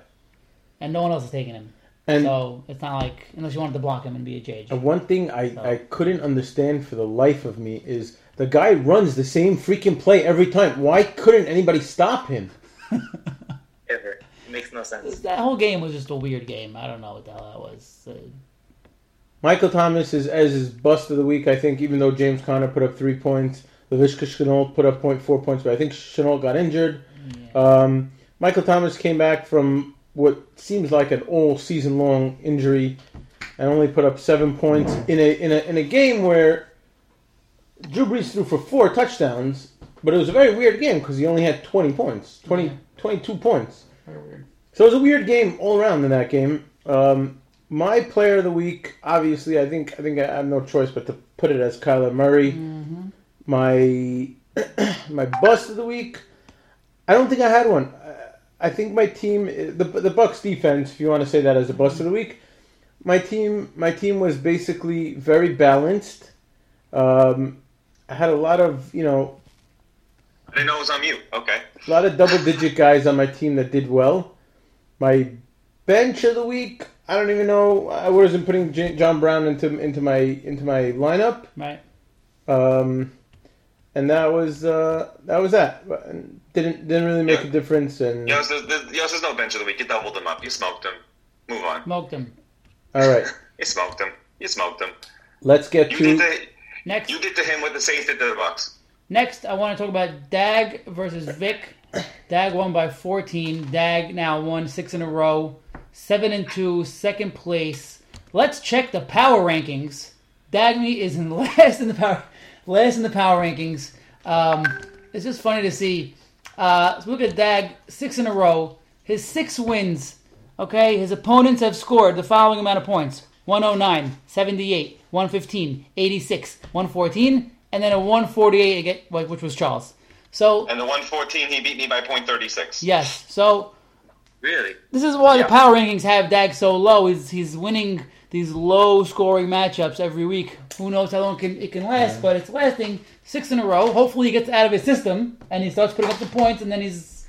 And no one else is taking him. And so it's not like unless you wanted to block him and be a J J. And one thing I, so. I couldn't understand for the life of me is the guy runs the same freaking play every time. Why couldn't anybody stop him? Ever. It makes no sense. That whole game was just a weird game. I don't know what the hell that was. Uh, Michael Thomas is Ez's bust of the week, I think, even though James Conner put up three points. LaVishka Shenault put up zero point four points, but I think Shenault got injured. Yeah. Um, Michael Thomas came back from what seems like an all-season-long injury and only put up seven points in a in a, in a game where Drew Brees threw for four touchdowns, but it was a very weird game because he only had twenty points, twenty, yeah. twenty-two points. Very weird. So it was a weird game all around in that game. Um, My player of the week, obviously, I think I think I have no choice but to put it as Kyler Murray. Mm-hmm. My my bust of the week, I don't think I had one. I think my team, the the Bucs defense, if you want to say that as a bust of the week, my team my team was basically very balanced. Um, I had a lot of you know. I didn't know it was on you. Okay. A lot of double digit guys on my team that did well. My bench of the week. I don't even know. I wasn't putting J- John Brown into into my into my lineup, right? Um, and that was uh, that was that. Didn't didn't really make yeah. a difference. And Yos, there's, there's, there's no bench of the week. You doubled him up. You smoked him. Move on. Smoked him. All right. you smoked him. You smoked him. Let's get you to did the, next. You did to him what the Saints did to the Bucs. Next, I want to talk about Dag versus Vic. Dag won by fourteen. Dag now won six in a row. Seven and two, second place. Let's check the power rankings. Dagny is in last in the power, last in the power rankings. Um, it's just funny to see. Uh, so look at Dag, six in a row. His six wins. Okay, his opponents have scored the following amount of points: one oh nine, seventy-eight, one fifteen, eighty-six, one fourteen, and then a one forty-eight again, which was Charles. So and the one fourteen, he beat me by point three six. Yes, so. Really? This is why yeah. the power rankings have Dag so low. He's, he's winning these low-scoring matchups every week. Who knows how long can, it can last, mm. but it's lasting six in a row. Hopefully he gets out of his system, and he starts putting up the points, and then he's,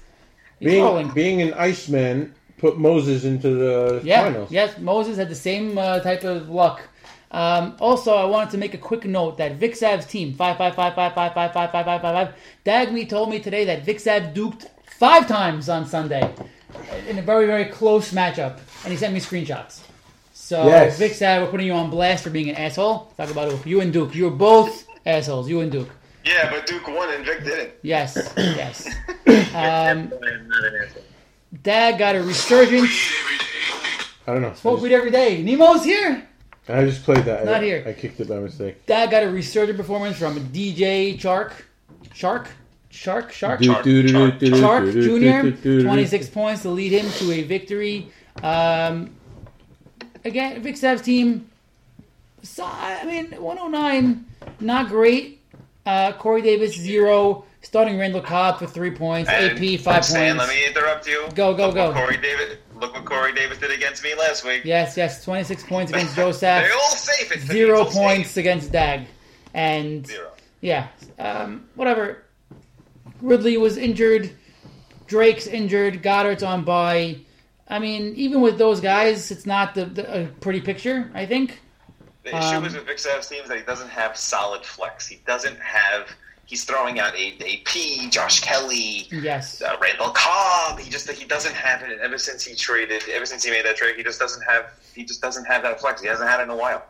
he's being, rolling. Being an Iceman put Moses into the yeah. finals. Yes, Moses had the same uh, type of luck. Um, also, I wanted to make a quick note that Vic Sav's team, five five five five five five five five five five five, Dagny told me today that Vic Sav duked five times on Sunday. In a very, very close matchup. And he sent me screenshots. So, yes. Vic said, we're putting you on blast for being an asshole. Talk about it. You and Duke. You were both assholes. You and Duke. Yeah, but Duke won and Vic didn't. Yes. Yes. um, Dad got a resurgence. I don't know. Smoke weed every day. Nemo's here. I just played that. Not I, here. I kicked it by mistake. Dad got a resurgent performance from D J Chark. Shark? Shark, Shark, Shark, Shark Junior, twenty-six points to lead him to a victory. Um, again, Vic Sav's team, so, I mean, one oh nine, not great. Uh, Corey Davis, zero. Starting Randall Cobb for three points. And A P, five Sam, points. Let me interrupt you. Go, go, look go. What Corey Davis, look what Corey Davis did against me last week. Yes, yes, twenty-six points against Joe Sapp. They're all safe. It's zero all points safe. Against Dag. And, zero. Yeah, um, whatever. Ridley was injured. Drake's injured. Goddard's on bye. I mean, even with those guys, it's not the, the a pretty picture, I think. The issue um, is with Vic Sav's team is that he doesn't have solid flex. He doesn't have... He's throwing out A P, Josh Kelly, yes, uh, Randall Cobb. He just he doesn't have it. And ever since he traded, ever since he made that trade, he just doesn't have he just doesn't have that flex. He hasn't had it in a while.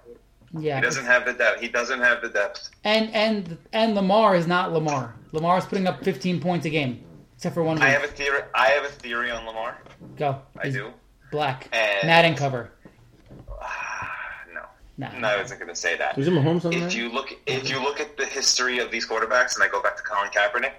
Yeah, he doesn't have the depth. He doesn't have the depth. And and and Lamar is not Lamar. Lamar is putting up fifteen points a game, except for one week. I have a theory. I have a theory on Lamar. Go. I He's, do. Black. And Madden cover. Uh, no. Nah. No, I wasn't going to say that. Was it Mahomes on that? If you look, if you look at the history of these quarterbacks, and I go back to Colin Kaepernick,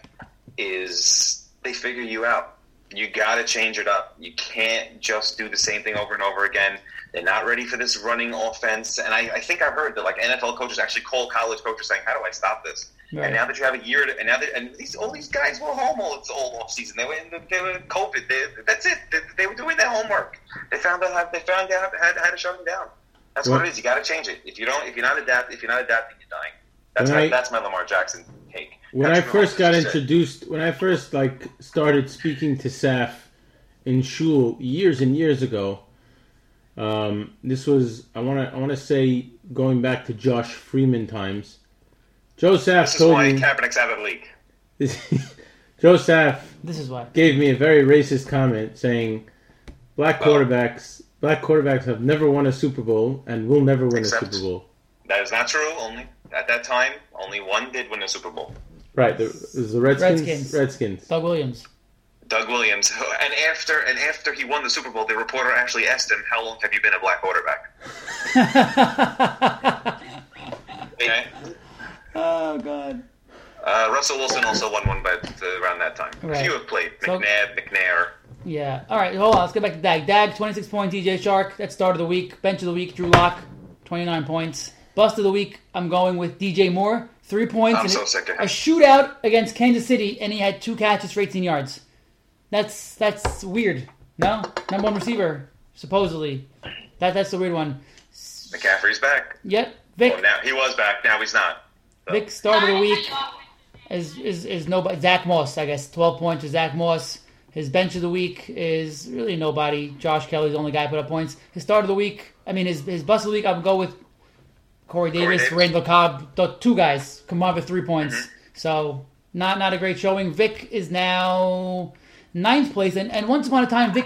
is they figure you out. You got to change it up. You can't just do the same thing over and over again. They're not ready for this running offense. And I, I think I heard that like N F L coaches actually call college coaches saying, how do I stop this? Right. And now that you have a year, to, and now that, and these all these guys were home all it's all off season. They were in the, they were in COVID. They, that's it. They, they were doing their homework. They found out how, they found out how, how to shut them down. That's well, what it is. You got to change it. If you don't, if you're not adapt, if you're not adapting, you're dying. That's my, I, that's my Lamar Jackson take. When I first got introduced, when I first like started speaking to Saf in shul years and years ago, um, this was I want to I want to say going back to Josh Freeman times. Joe Saf told me. This is why Kaepernick's out of the league. Joe Saf. This is why gave me a very racist comment saying, "Black well, quarterbacks, black quarterbacks have never won a Super Bowl and will never win a Super Bowl." That is not true. Only at that time, only one did win a Super Bowl. Right. There was the Redskins. Redskins. Redskins. Doug Williams. Doug Williams. And after and after he won the Super Bowl, the reporter actually asked him, "How long have you been a black quarterback?" Okay. Oh, God. Uh, Russell Wilson also won one by the, around that time. Right. A few have played. McNabb, so, McNair. Yeah. All right, hold on. Let's get back to Dag. Dag, twenty-six points. D J Shark, that's start of the week. Bench of the week, Drew Lock, twenty-nine points. Bust of the week, I'm going with D J Moore. Three points. I'm and so it, sick of him. A shootout against Kansas City, and he had two catches for eighteen yards. That's that's weird. No? Number one receiver, supposedly. That That's the weird one. McCaffrey's back. Yep. Vic. Well, now, he was back. Now he's not. Vic start of the week is is is nobody. Zach Moss, I guess, twelve points to Zach Moss. His bench of the week is really nobody. Josh Kelly's the only guy who put up points. His start of the week, I mean, his his bust of the week, I would go with Corey Davis, Corey Davis. Randall Cobb, the two guys combined for three points. Mm-hmm. So not not a great showing. Vic is now ninth place, and and once upon a time, Vic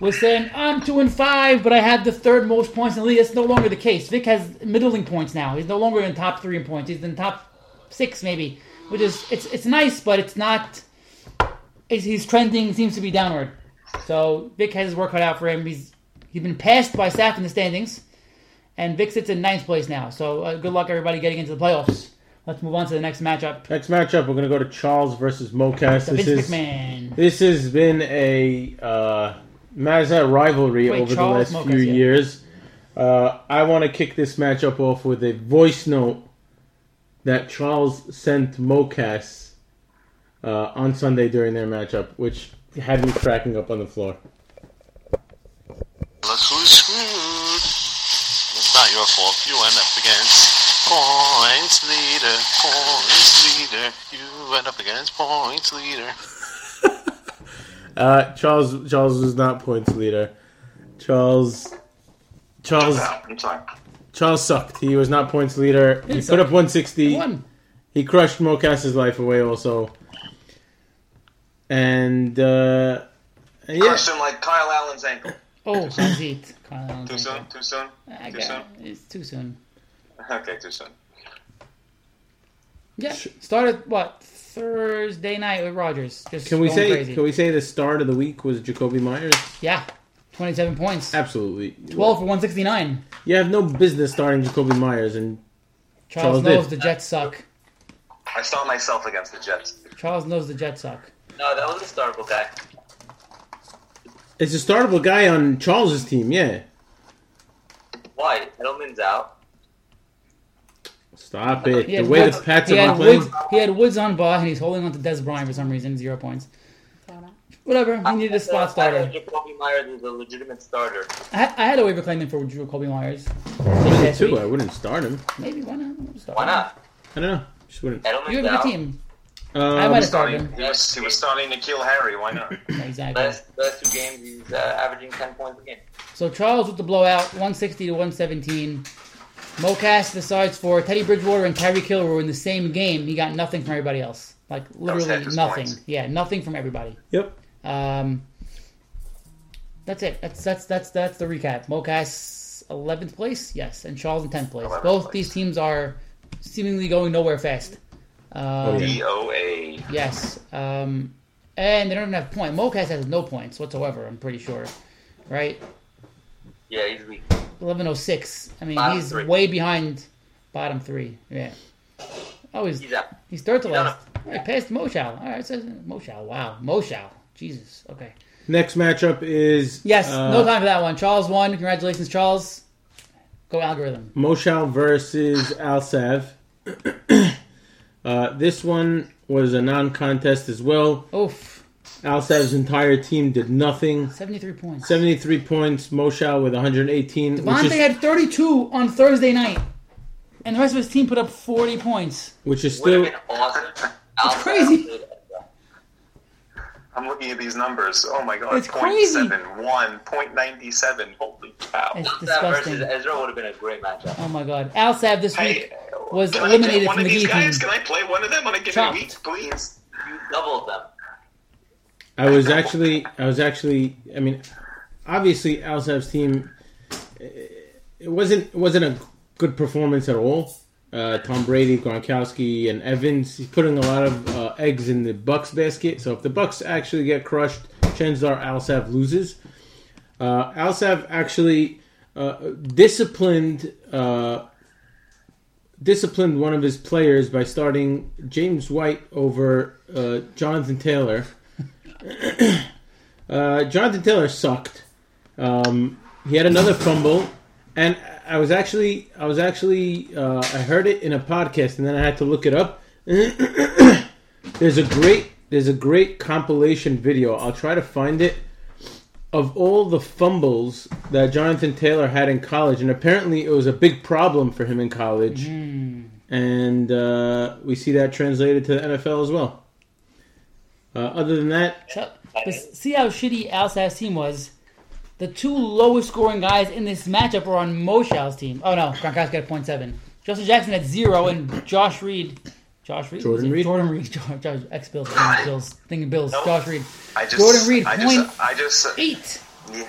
was saying, I'm two and five, but I had the third most points in the league. That's no longer the case. Vic has middling points now. He's no longer in top three in points. He's in top six maybe, which is it's it's nice, but it's not. It's, he's trending, seems to be downward. So Vic has his work cut out for him. He's he's been passed by Saf in the standings, and Vic sits in ninth place now. So uh, good luck everybody getting into the playoffs. Let's move on to the next matchup. Next matchup, we're gonna go to Charles versus Mocas. This Vince is McMahon. This has been a. Uh, Mazat rivalry Wait, over Charles the last Mokas, few yeah. years. Uh, I want to kick this matchup off with a voice note that Charles sent Mocas uh, on Sunday during their matchup, which had me cracking up on the floor. Look who's screwed. It's not your fault. You end up against points leader, points leader. You end up against points leader. Uh, Charles Charles was not points leader. Charles Charles I'm sorry. Charles sucked. He was not points leader. He, he put up one sixty. He crushed Mocas's life away also. And uh yeah. crushed him like Kyle Allen's ankle. Oh, that's it. Kyle Allen's too soon, ankle. too soon. I too soon. It. It's too soon. Okay, too soon. Yeah. Started what? Thursday night with Rodgers. Just can we say? Crazy. Can we say the start of the week was Jacoby Myers? Yeah, twenty-seven points. Absolutely. Twelve for one sixty-nine. You have no business starting Jacoby Myers, and Charles, Charles knows did. the Jets suck. I saw myself against the Jets. Charles knows the Jets suck. No, that was a startable guy. It's a startable guy on Charles's team, yeah. Why? Edelman's out. Stop it. The way Woods, the Pats are not playing. He had Woods on Baugh, and he's holding on to Dez Bryant for some reason. Zero points. Whatever. He needed a spot starter. I had Jacoby Myers as a legitimate starter. I had, I had a waiver claim in for Jacoby Myers. I too. Week. I wouldn't start him. Maybe. Why not? Start why not? Him. I don't know. Just wouldn't. You have a team. Um, I might have started him. He was, he was starting to kill Harry. Why not? Exactly. Last, last two games, he's uh, averaging ten points a game. So Charles with the blowout, one sixty to one seventeen. Mocas decides for Teddy Bridgewater and Tyreek Hill were in the same game. He got nothing from everybody else. Like, literally nothing. Points. Yeah, nothing from everybody. Yep. Um, that's it. That's that's that's that's the recap. Mocas eleventh place, yes, and Charles in tenth place. Both place. These teams are seemingly going nowhere fast. Um, D O A. Yes. Um, and they don't even have points. Mocas has no points whatsoever, I'm pretty sure. Right? Yeah, he's weak. eleven oh six. I mean, bottom he's three. Way behind bottom three. Yeah. Oh, he's, he's, up. he's third to he's last. Yeah, past Moshal. All right, so Moshal. Wow. Moshal. Jesus. Okay. Next matchup is... Yes, uh, no time for that one. Charles won. Congratulations, Charles. Go algorithm. Moshal versus Alsav. uh, this one was a non-contest as well. Oof. Alsav's entire team did nothing. seventy-three points. seventy-three points. Moshal with one hundred eighteen. Devontae is, had thirty-two on Thursday night. And the rest of his team put up forty points. Which is still... Awesome. It's crazy. I'm looking at these numbers. Oh, my God. It's crazy. zero point seven one, zero point nine seven. Holy cow. It's disgusting. Versus Ezra would have been a great matchup. Oh, my God. Alsav this week hey, was eliminated from the G team. Can I get one of these guys? Can I play one of them on a given week, please? You doubled them. I was actually, I was actually, I mean, obviously Alsav's team, it wasn't, it wasn't a good performance at all. Uh, Tom Brady, Gronkowski, and Evans. He's putting a lot of uh, eggs in the Bucks basket. So if the Bucks actually get crushed, chances are Alsav loses. Uh, Alsav actually uh, disciplined uh, disciplined one of his players by starting James White over uh, Jonathan Taylor. uh, Jonathan Taylor sucked. Um, he had another fumble, and. I was actually, I was actually, uh, I heard it in a podcast, and then I had to look it up. there's a great, there's a great compilation video. I'll try to find it of all the fumbles that Jonathan Taylor had in college, and apparently it was a big problem for him in college, mm. and uh, we see that translated to the N F L as well. Uh, other than that, so, see how shitty Alsav's team was. The two lowest scoring guys in this matchup are on Moshal's team. Oh, no. Gronkowski got a point seven. Justin Jackson had zero, and Josh Reed. Josh Reed? Jordan Reed. Jordan Reed. Jordan, Josh, ex-Bills. Bills. Thinking Bills. Nope. Josh Reed. I just, Jordan Reed, I point just, I just, uh, eight. Yeah.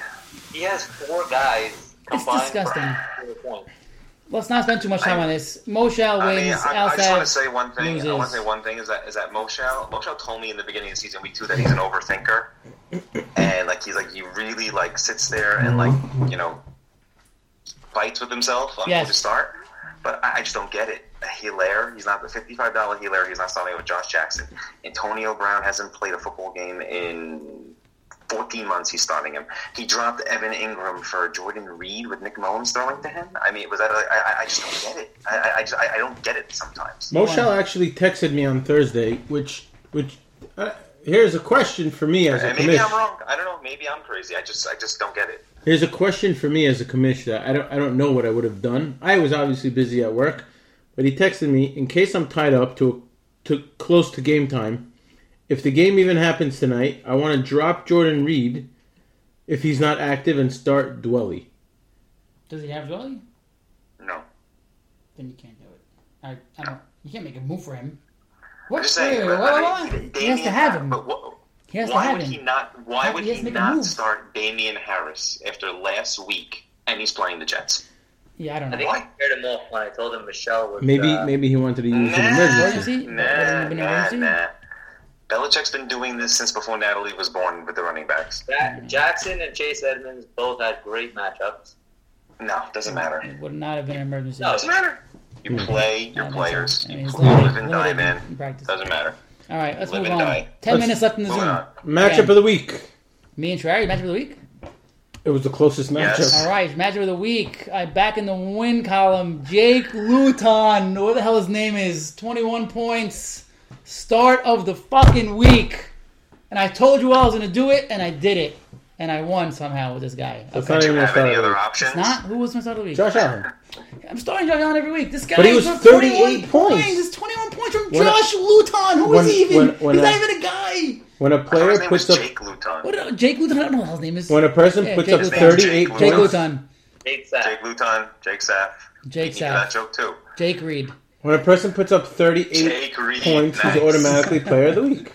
He has four guys combined. It's disgusting. For... Let's not spend too much time I, on this. Moshal wins. I, mean, I, I just want to say one thing. Loses. I want to say one thing is that is that Moshal, Moshal told me in the beginning of season week two that he's an overthinker. And like he's like he really like sits there and like you know fights with himself on yes. who to start, but I, I just don't get it. Hilaire, he's not the fifty-five dollar Hilaire. He's not starting with Josh Jackson. Antonio Brown hasn't played a football game in fourteen months. He's starting him. He dropped Evan Engram for Jordan Reed with Nick Mullins throwing to him. I mean, was that? Like, I, I just don't get it. I, I just I, I don't get it sometimes. Moshal actually texted me on Thursday, which which. Uh, Here's a question for me as a commish. Maybe I'm wrong. I don't know. Maybe I'm crazy. I just I just don't get it. Here's a question for me as a commish that I don't I don't know what I would have done. I was obviously busy at work, but he texted me in case I'm tied up to to close to game time. If the game even happens tonight, I want to drop Jordan Reed if he's not active and start Dwelly. Does he have Dwelly? No. Then you can't do it. I I don't. You can't make a move for him. What player? Wait, wait, wait. He has to have him. What, he has to have him. He not, why would he, he not start Damian Harris after last week and he's playing the Jets? Yeah, I don't know. I think I scared him off when I told him Michelle was... Maybe uh, maybe he wanted to use nah, an emergency. Nah, nah, nah. Belichick's been doing this since before Natalie was born with the running backs. That, Jackson and Chase Edmonds both had great matchups. No, doesn't matter. It would not have been an emergency. No, it doesn't matter. You play your players. You live and die, man. Doesn't matter. All right, let's move on. Ten minutes left in the Zoom. Matchup of the week. Me and Terrari, matchup of the week? It was the closest matchup. All right, matchup of the week. I back in the win column. Jake Luton, what the hell his name is, twenty-one points. Start of the fucking week. And I told you I was going to do it, and I did it. And I won somehow with this guy. That's okay. Not even have any other options? It's not. Who was my start of the week? Josh Allen. I'm starting Josh Allen every week. This guy but he was thirty-eight points. It's twenty-one points from when Josh a, Luton. Who when, is he even? When, when He's a, not even a guy. When a player puts up Jake Luton. What, Jake Luton. I don't know what his name is. When a person yeah, puts Jake up thirty-eight points. Jake Luton. Jake Sapp. Jake Luton. Jake Sapp. Jake Sapp. That joke too. Jake Reed. When a person puts up thirty-eight points, nice. He's automatically player of the week.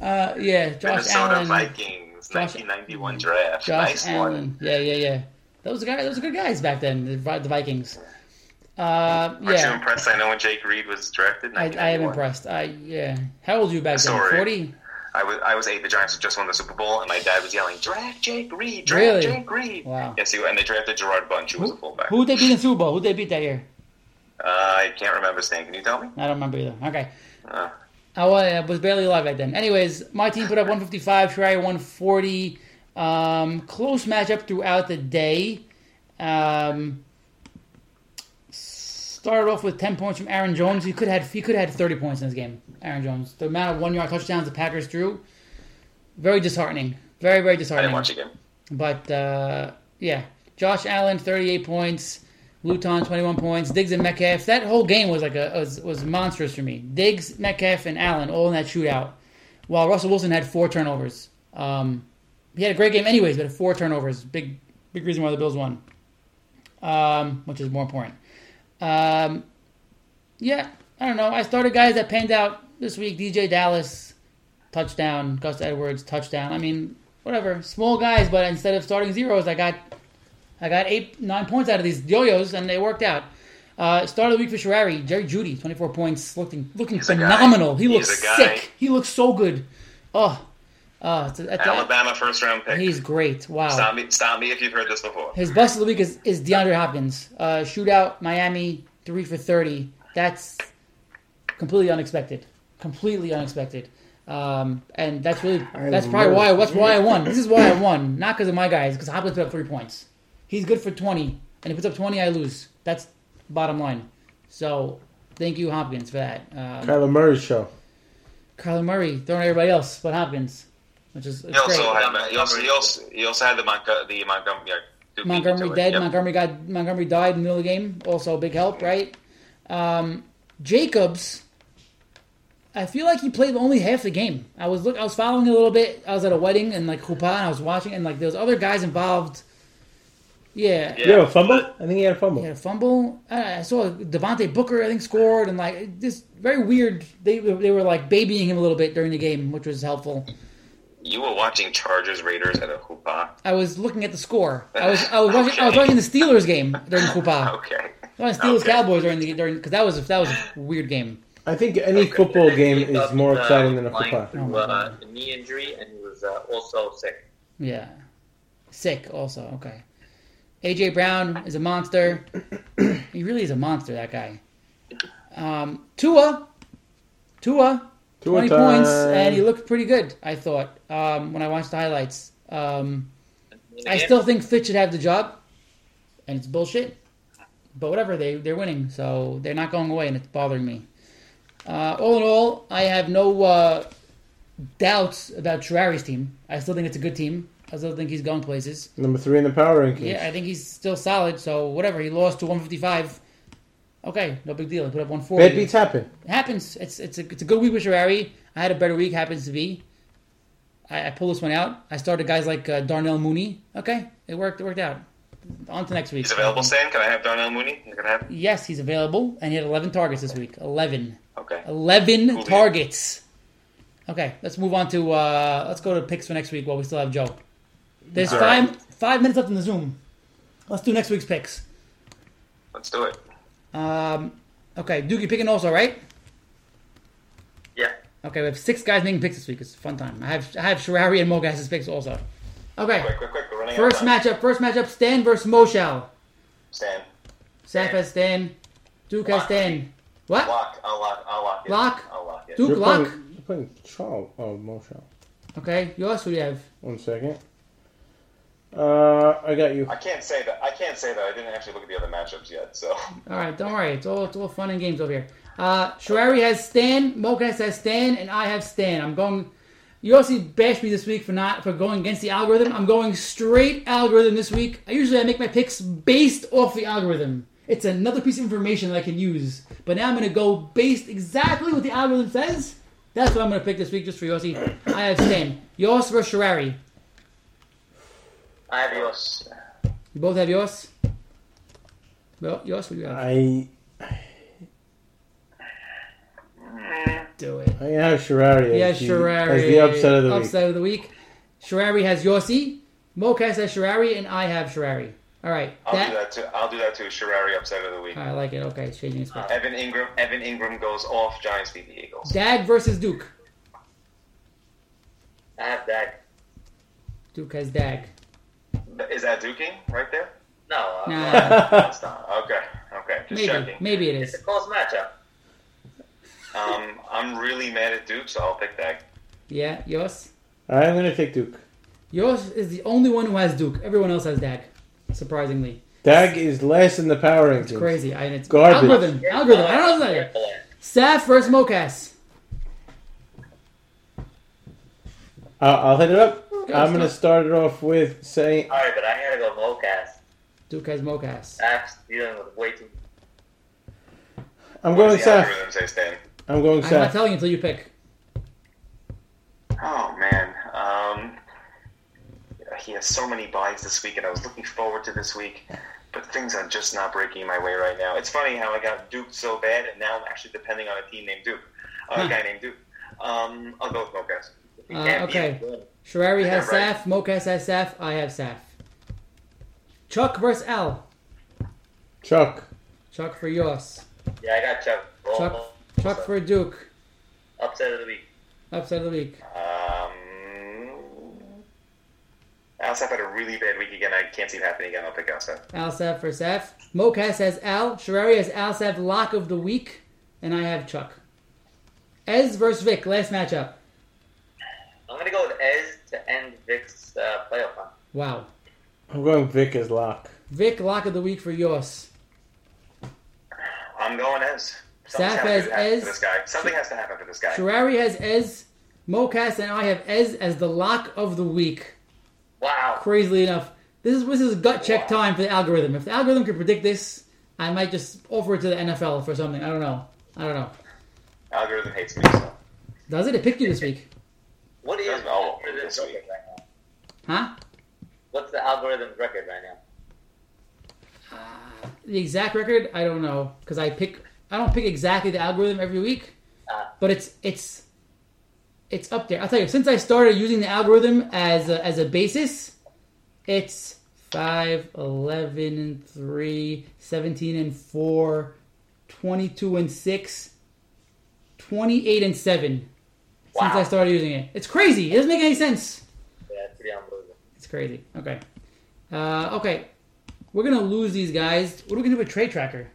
Uh, yeah, Josh Minnesota Allen. Vikings. Josh, nineteen ninety-one draft. Josh nice Allen. One. Yeah, yeah, yeah. Those guys, those were good guys back then, the, the Vikings. Uh, yeah. Aren't you impressed? I know when Jake Reed was drafted. I, I am impressed. I yeah. How old were you back Sorry. then? forty? I was I was eight. The Giants had just won the Super Bowl, and my dad was yelling, "Draft Jake Reed! Draft really? Jake Reed!" Wow. And see, and they drafted Gerard Bunch, who, who was a fullback. Who did they beat in the Super Bowl? Who did they beat that year? Uh, I can't remember, Stan. Can you tell me? I don't remember either. Okay. Uh, oh, I was barely alive back then. Anyways, my team put up one fifty-five, Shariah one forty. Um, close matchup throughout the day. Um, started off with ten points from Aaron Jones. He could have had, he could have had thirty points in this game, Aaron Jones. The amount of one-yard touchdowns the Packers threw, very disheartening. Very, very disheartening. I didn't watch the game. But, uh, yeah. Josh Allen, thirty-eight points. Luton, twenty-one points. Diggs and Metcalf. That whole game was like a was, was monstrous for me. Diggs, Metcalf, and Allen all in that shootout. While Russell Wilson had four turnovers. Um, he had a great game anyways, but four turnovers. Big big reason why the Bills won. Um, which is more important. Um, yeah, I don't know. I started guys that panned out this week. D J Dallas, touchdown. Gus Edwards, touchdown. I mean, whatever. Small guys, but instead of starting zeros, I got... I got eight, nine points out of these yo-yos, and they worked out. Uh, start of the week for Sherrari, Jerry Judy, twenty-four points, looking looking He's phenomenal. He He's looks sick. He looks so good. Oh, uh, it's a, it's Alabama first-round pick. He's great. Wow. Stop me, stop me if you've heard this before. His bust of the week is, is DeAndre Hopkins. Uh, shootout, Miami, three for thirty. That's completely unexpected. Completely unexpected. Um, and that's really that's probably why that's why I won. This is why I won, not because of my guys, because Hopkins put up three points. He's good for twenty, and if he puts up twenty, I lose. That's bottom line. So, thank you, Hopkins, for that. Um, Kyler Murray's show. Kyler Murray throwing everybody else but Hopkins, which is he also, great. Had, he, also, he, also, he also had the, Monca- the Montgomery. Yeah, Montgomery dead. Yep. Montgomery got Montgomery died in the middle of the game. Also, big help, right? Um, Jacobs. I feel like he played only half the game. I was look. I was following a little bit. I was at a wedding and like Hupa, and I was watching, and like there was other guys involved. Yeah. yeah. He had a fumble? I think he had a fumble. He had a fumble. I saw Devontae Booker, I think, scored. And, like, this very weird. They, they were, like, babying him a little bit during the game, which was helpful. You were watching Chargers Raiders at a hoopah? I was looking at the score. I was I was okay. watching I was watching the Steelers game during hoopah. Okay. I was watching Steelers okay. Cowboys during the during because that was a, that was a weird game. I think any okay. football game is more the, exciting than a hoopah. Through, uh, a knee injury, and he was uh, also sick. Yeah, sick also. Okay. A J Brown is a monster. He really is a monster, that guy. Um, Tua. Tua. Tua twenty time. Points, and he looked pretty good, I thought, um, when I watched the highlights. Um, I still think Fitch should have the job, and it's bullshit. But whatever, they, they're winning, so they're not going away, and it's bothering me. Uh, all in all, I have no uh, doubts about Sherrari's team. I still think it's a good team. I still think he's going places. Number three in the power rankings. Yeah, I think he's still solid. So whatever, he lost to one fifty-five. Okay, no big deal. He put up one forty. Bad beats happen. It happens. It's it's a it's a good week with Sherrari. I had a better week. Happens to be. I, I pulled this one out. I started guys like uh, Darnell Mooney. Okay, it worked. It worked out. On to next week. He's available, Sam. Can I have Darnell Mooney? Can I have him? Yes, he's available, and he had eleven targets this week. Eleven. Okay. Eleven cool targets. Deal. Okay, let's move on to uh, let's go to picks for next week while we still have Joe. There's All five right. five minutes left in the Zoom. Let's do next week's picks. Let's do it. Um, okay, Doogie picking also, right? Yeah. Okay, we have six guys making picks this week. It's a fun time. I have I have Sherrari and Mo guys' picks also. Okay. Quick, quick, quick. We're running first out of matchup. First matchup: Stan versus Moshal. Stan. Saf has Stan. Duke has Stan. What? Lock. I'll lock. I'll lock it. Lock. I'll lock it. Duke, you're lock. Putting, you're putting Charles. Oh, Moshal. Okay. Yours. Who do you have? One second. Uh, I got you. I can't say that. I can't say that. I didn't actually look at the other matchups yet. So. All right, don't worry. It's all it's all fun and games over here. Uh, Sherrari has Stan, Mokas has Stan, and I have Stan. I'm going. You also bashed me this week for not for going against the algorithm. I'm going straight algorithm this week. I usually I make my picks based off the algorithm. It's another piece of information that I can use. But now I'm going to go based exactly what the algorithm says. That's what I'm going to pick this week just for Yossi. I have Stan. Yoss versus Sherrari. I have yours. You both have yours? Well, yours, what do you have? I... Do it. I have Sherrari. He has Sherrari. As the upset of the upset week. Upset of the week. Sherrari has Yossi. Mokas has Sherrari, and I have Sherrari. All right. I'll that... do that too. I'll do that too. Sherrari upset of the week. I like it. Okay, it's changing his spot. Evan Engram. Evan Engram goes off Giants beat the Eagles. Dag versus Duke. have Dak. Duke has Dak. Is that Duking right there? No. Uh, nah. No, it's not. Okay. Okay. Just maybe, checking. Maybe it is. It's a close matchup. Um, I'm really mad at Duke, so I'll pick Dak. Yeah, yours? I'm going to take Duke. Yours is the only one who has Duke. Everyone else has Dak, surprisingly. Dak is less in the power rankings. It's crazy. I, it's garbage. Algorithm. Algorithm. I don't know that. Saf versus Mokas. Uh, I'll hit it up. Okay, I'm going to start it off with saying... All right, but I had to go Mokas. Duke has Mokas. Saf's dealing with way too... I'm what going Saf. I'm going Saf. I'm not telling you until you pick. Oh, man. Um... He has so many buys this week, and I was looking forward to this week, but things are just not breaking my way right now. It's funny how I got Duke so bad, and now I'm actually depending on a team named Duke, uh, a guy named Duke. Um, I'll go with Mokas. Uh, okay. Sharari has right. Saf. Mokas has Saf. I have Saf. Chuck versus Al. Chuck. Chuck for yours. Yeah, I got Chuck. Roll, Chuck, roll. Chuck for Duke. Upset of the week. Upset of the week. Um. Al-Saf had a really bad week again. I can't see it happening again. I'll pick Al-Saf. Al-Saf for Saf. Mokas has Al. Sharari has Al-Saf lock of the week. And I have Chuck. Ez versus Vic. Last matchup. I'm going to go with Ez to end Vic's uh, playoff run. Wow. I'm going Vic as lock. Vic, lock of the week for yours. I'm going Ez. Something Saf has Ez. This guy. Something has to happen for this guy. Sharari has Ez. Mokas and I have Ez as the lock of the week. Wow. Crazily enough. This is this is gut check wow. time for the algorithm. If the algorithm could predict this, I might just offer it to the N F L for something. I don't know. I don't know. Algorithm hates me, so. Does it? It picked you this week. What is the algorithm's record right now? Huh? What's the algorithm's record right now? Uh, the exact record? I don't know. Because I pick I don't pick exactly the algorithm every week. Uh, but it's it's It's up there. I'll tell you, since I started using the algorithm as a, as a basis, it's five, eleven, and three, seventeen, and four, twenty-two, and six, twenty-eight, and seven. Wow. Since I started using it. It's crazy. It doesn't make any sense. Yeah, it's pretty unbelievable. It's crazy. Okay. Uh, okay. We're going to lose these guys. What are we going to do with Trade Tracker?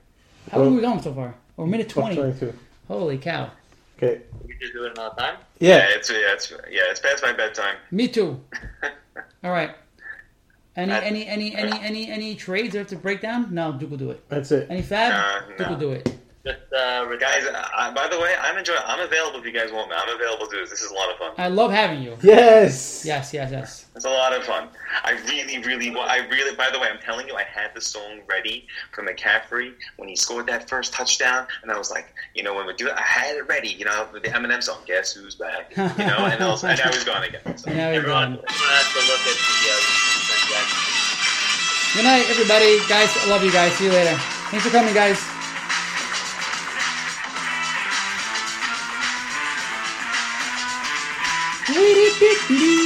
How long are we going so far? Or minute twenty. Holy cow. Okay. We could do it another time. Yeah, yeah, it's, yeah, it's yeah, it's past my bedtime. Me too. All right. Any I'd, any any any any any trades I have to break down? No, Duke will do it. That's it. Any fab? Uh, no. Duke will do it. Just uh, guys. Uh, by the way, I'm enjoying. I'm available if you guys want me. I'm available to do this. This is a lot of fun. I love having you. Yes. Yes. Yes. Yes. It's a lot of fun. I really, really, I really. By the way, I'm telling you, I had the song ready for McCaffrey when he scored that first touchdown, and I was like, you know, when we do it, I had it ready. You know, the Eminem song, "Guess Who's Back." You know, and I was, and I was gone again. So now we're gone. Everyone has to look at the. Uh, Good night, everybody, guys. I love you guys. See you later. Thanks for coming, guys. Beep, beep, beep.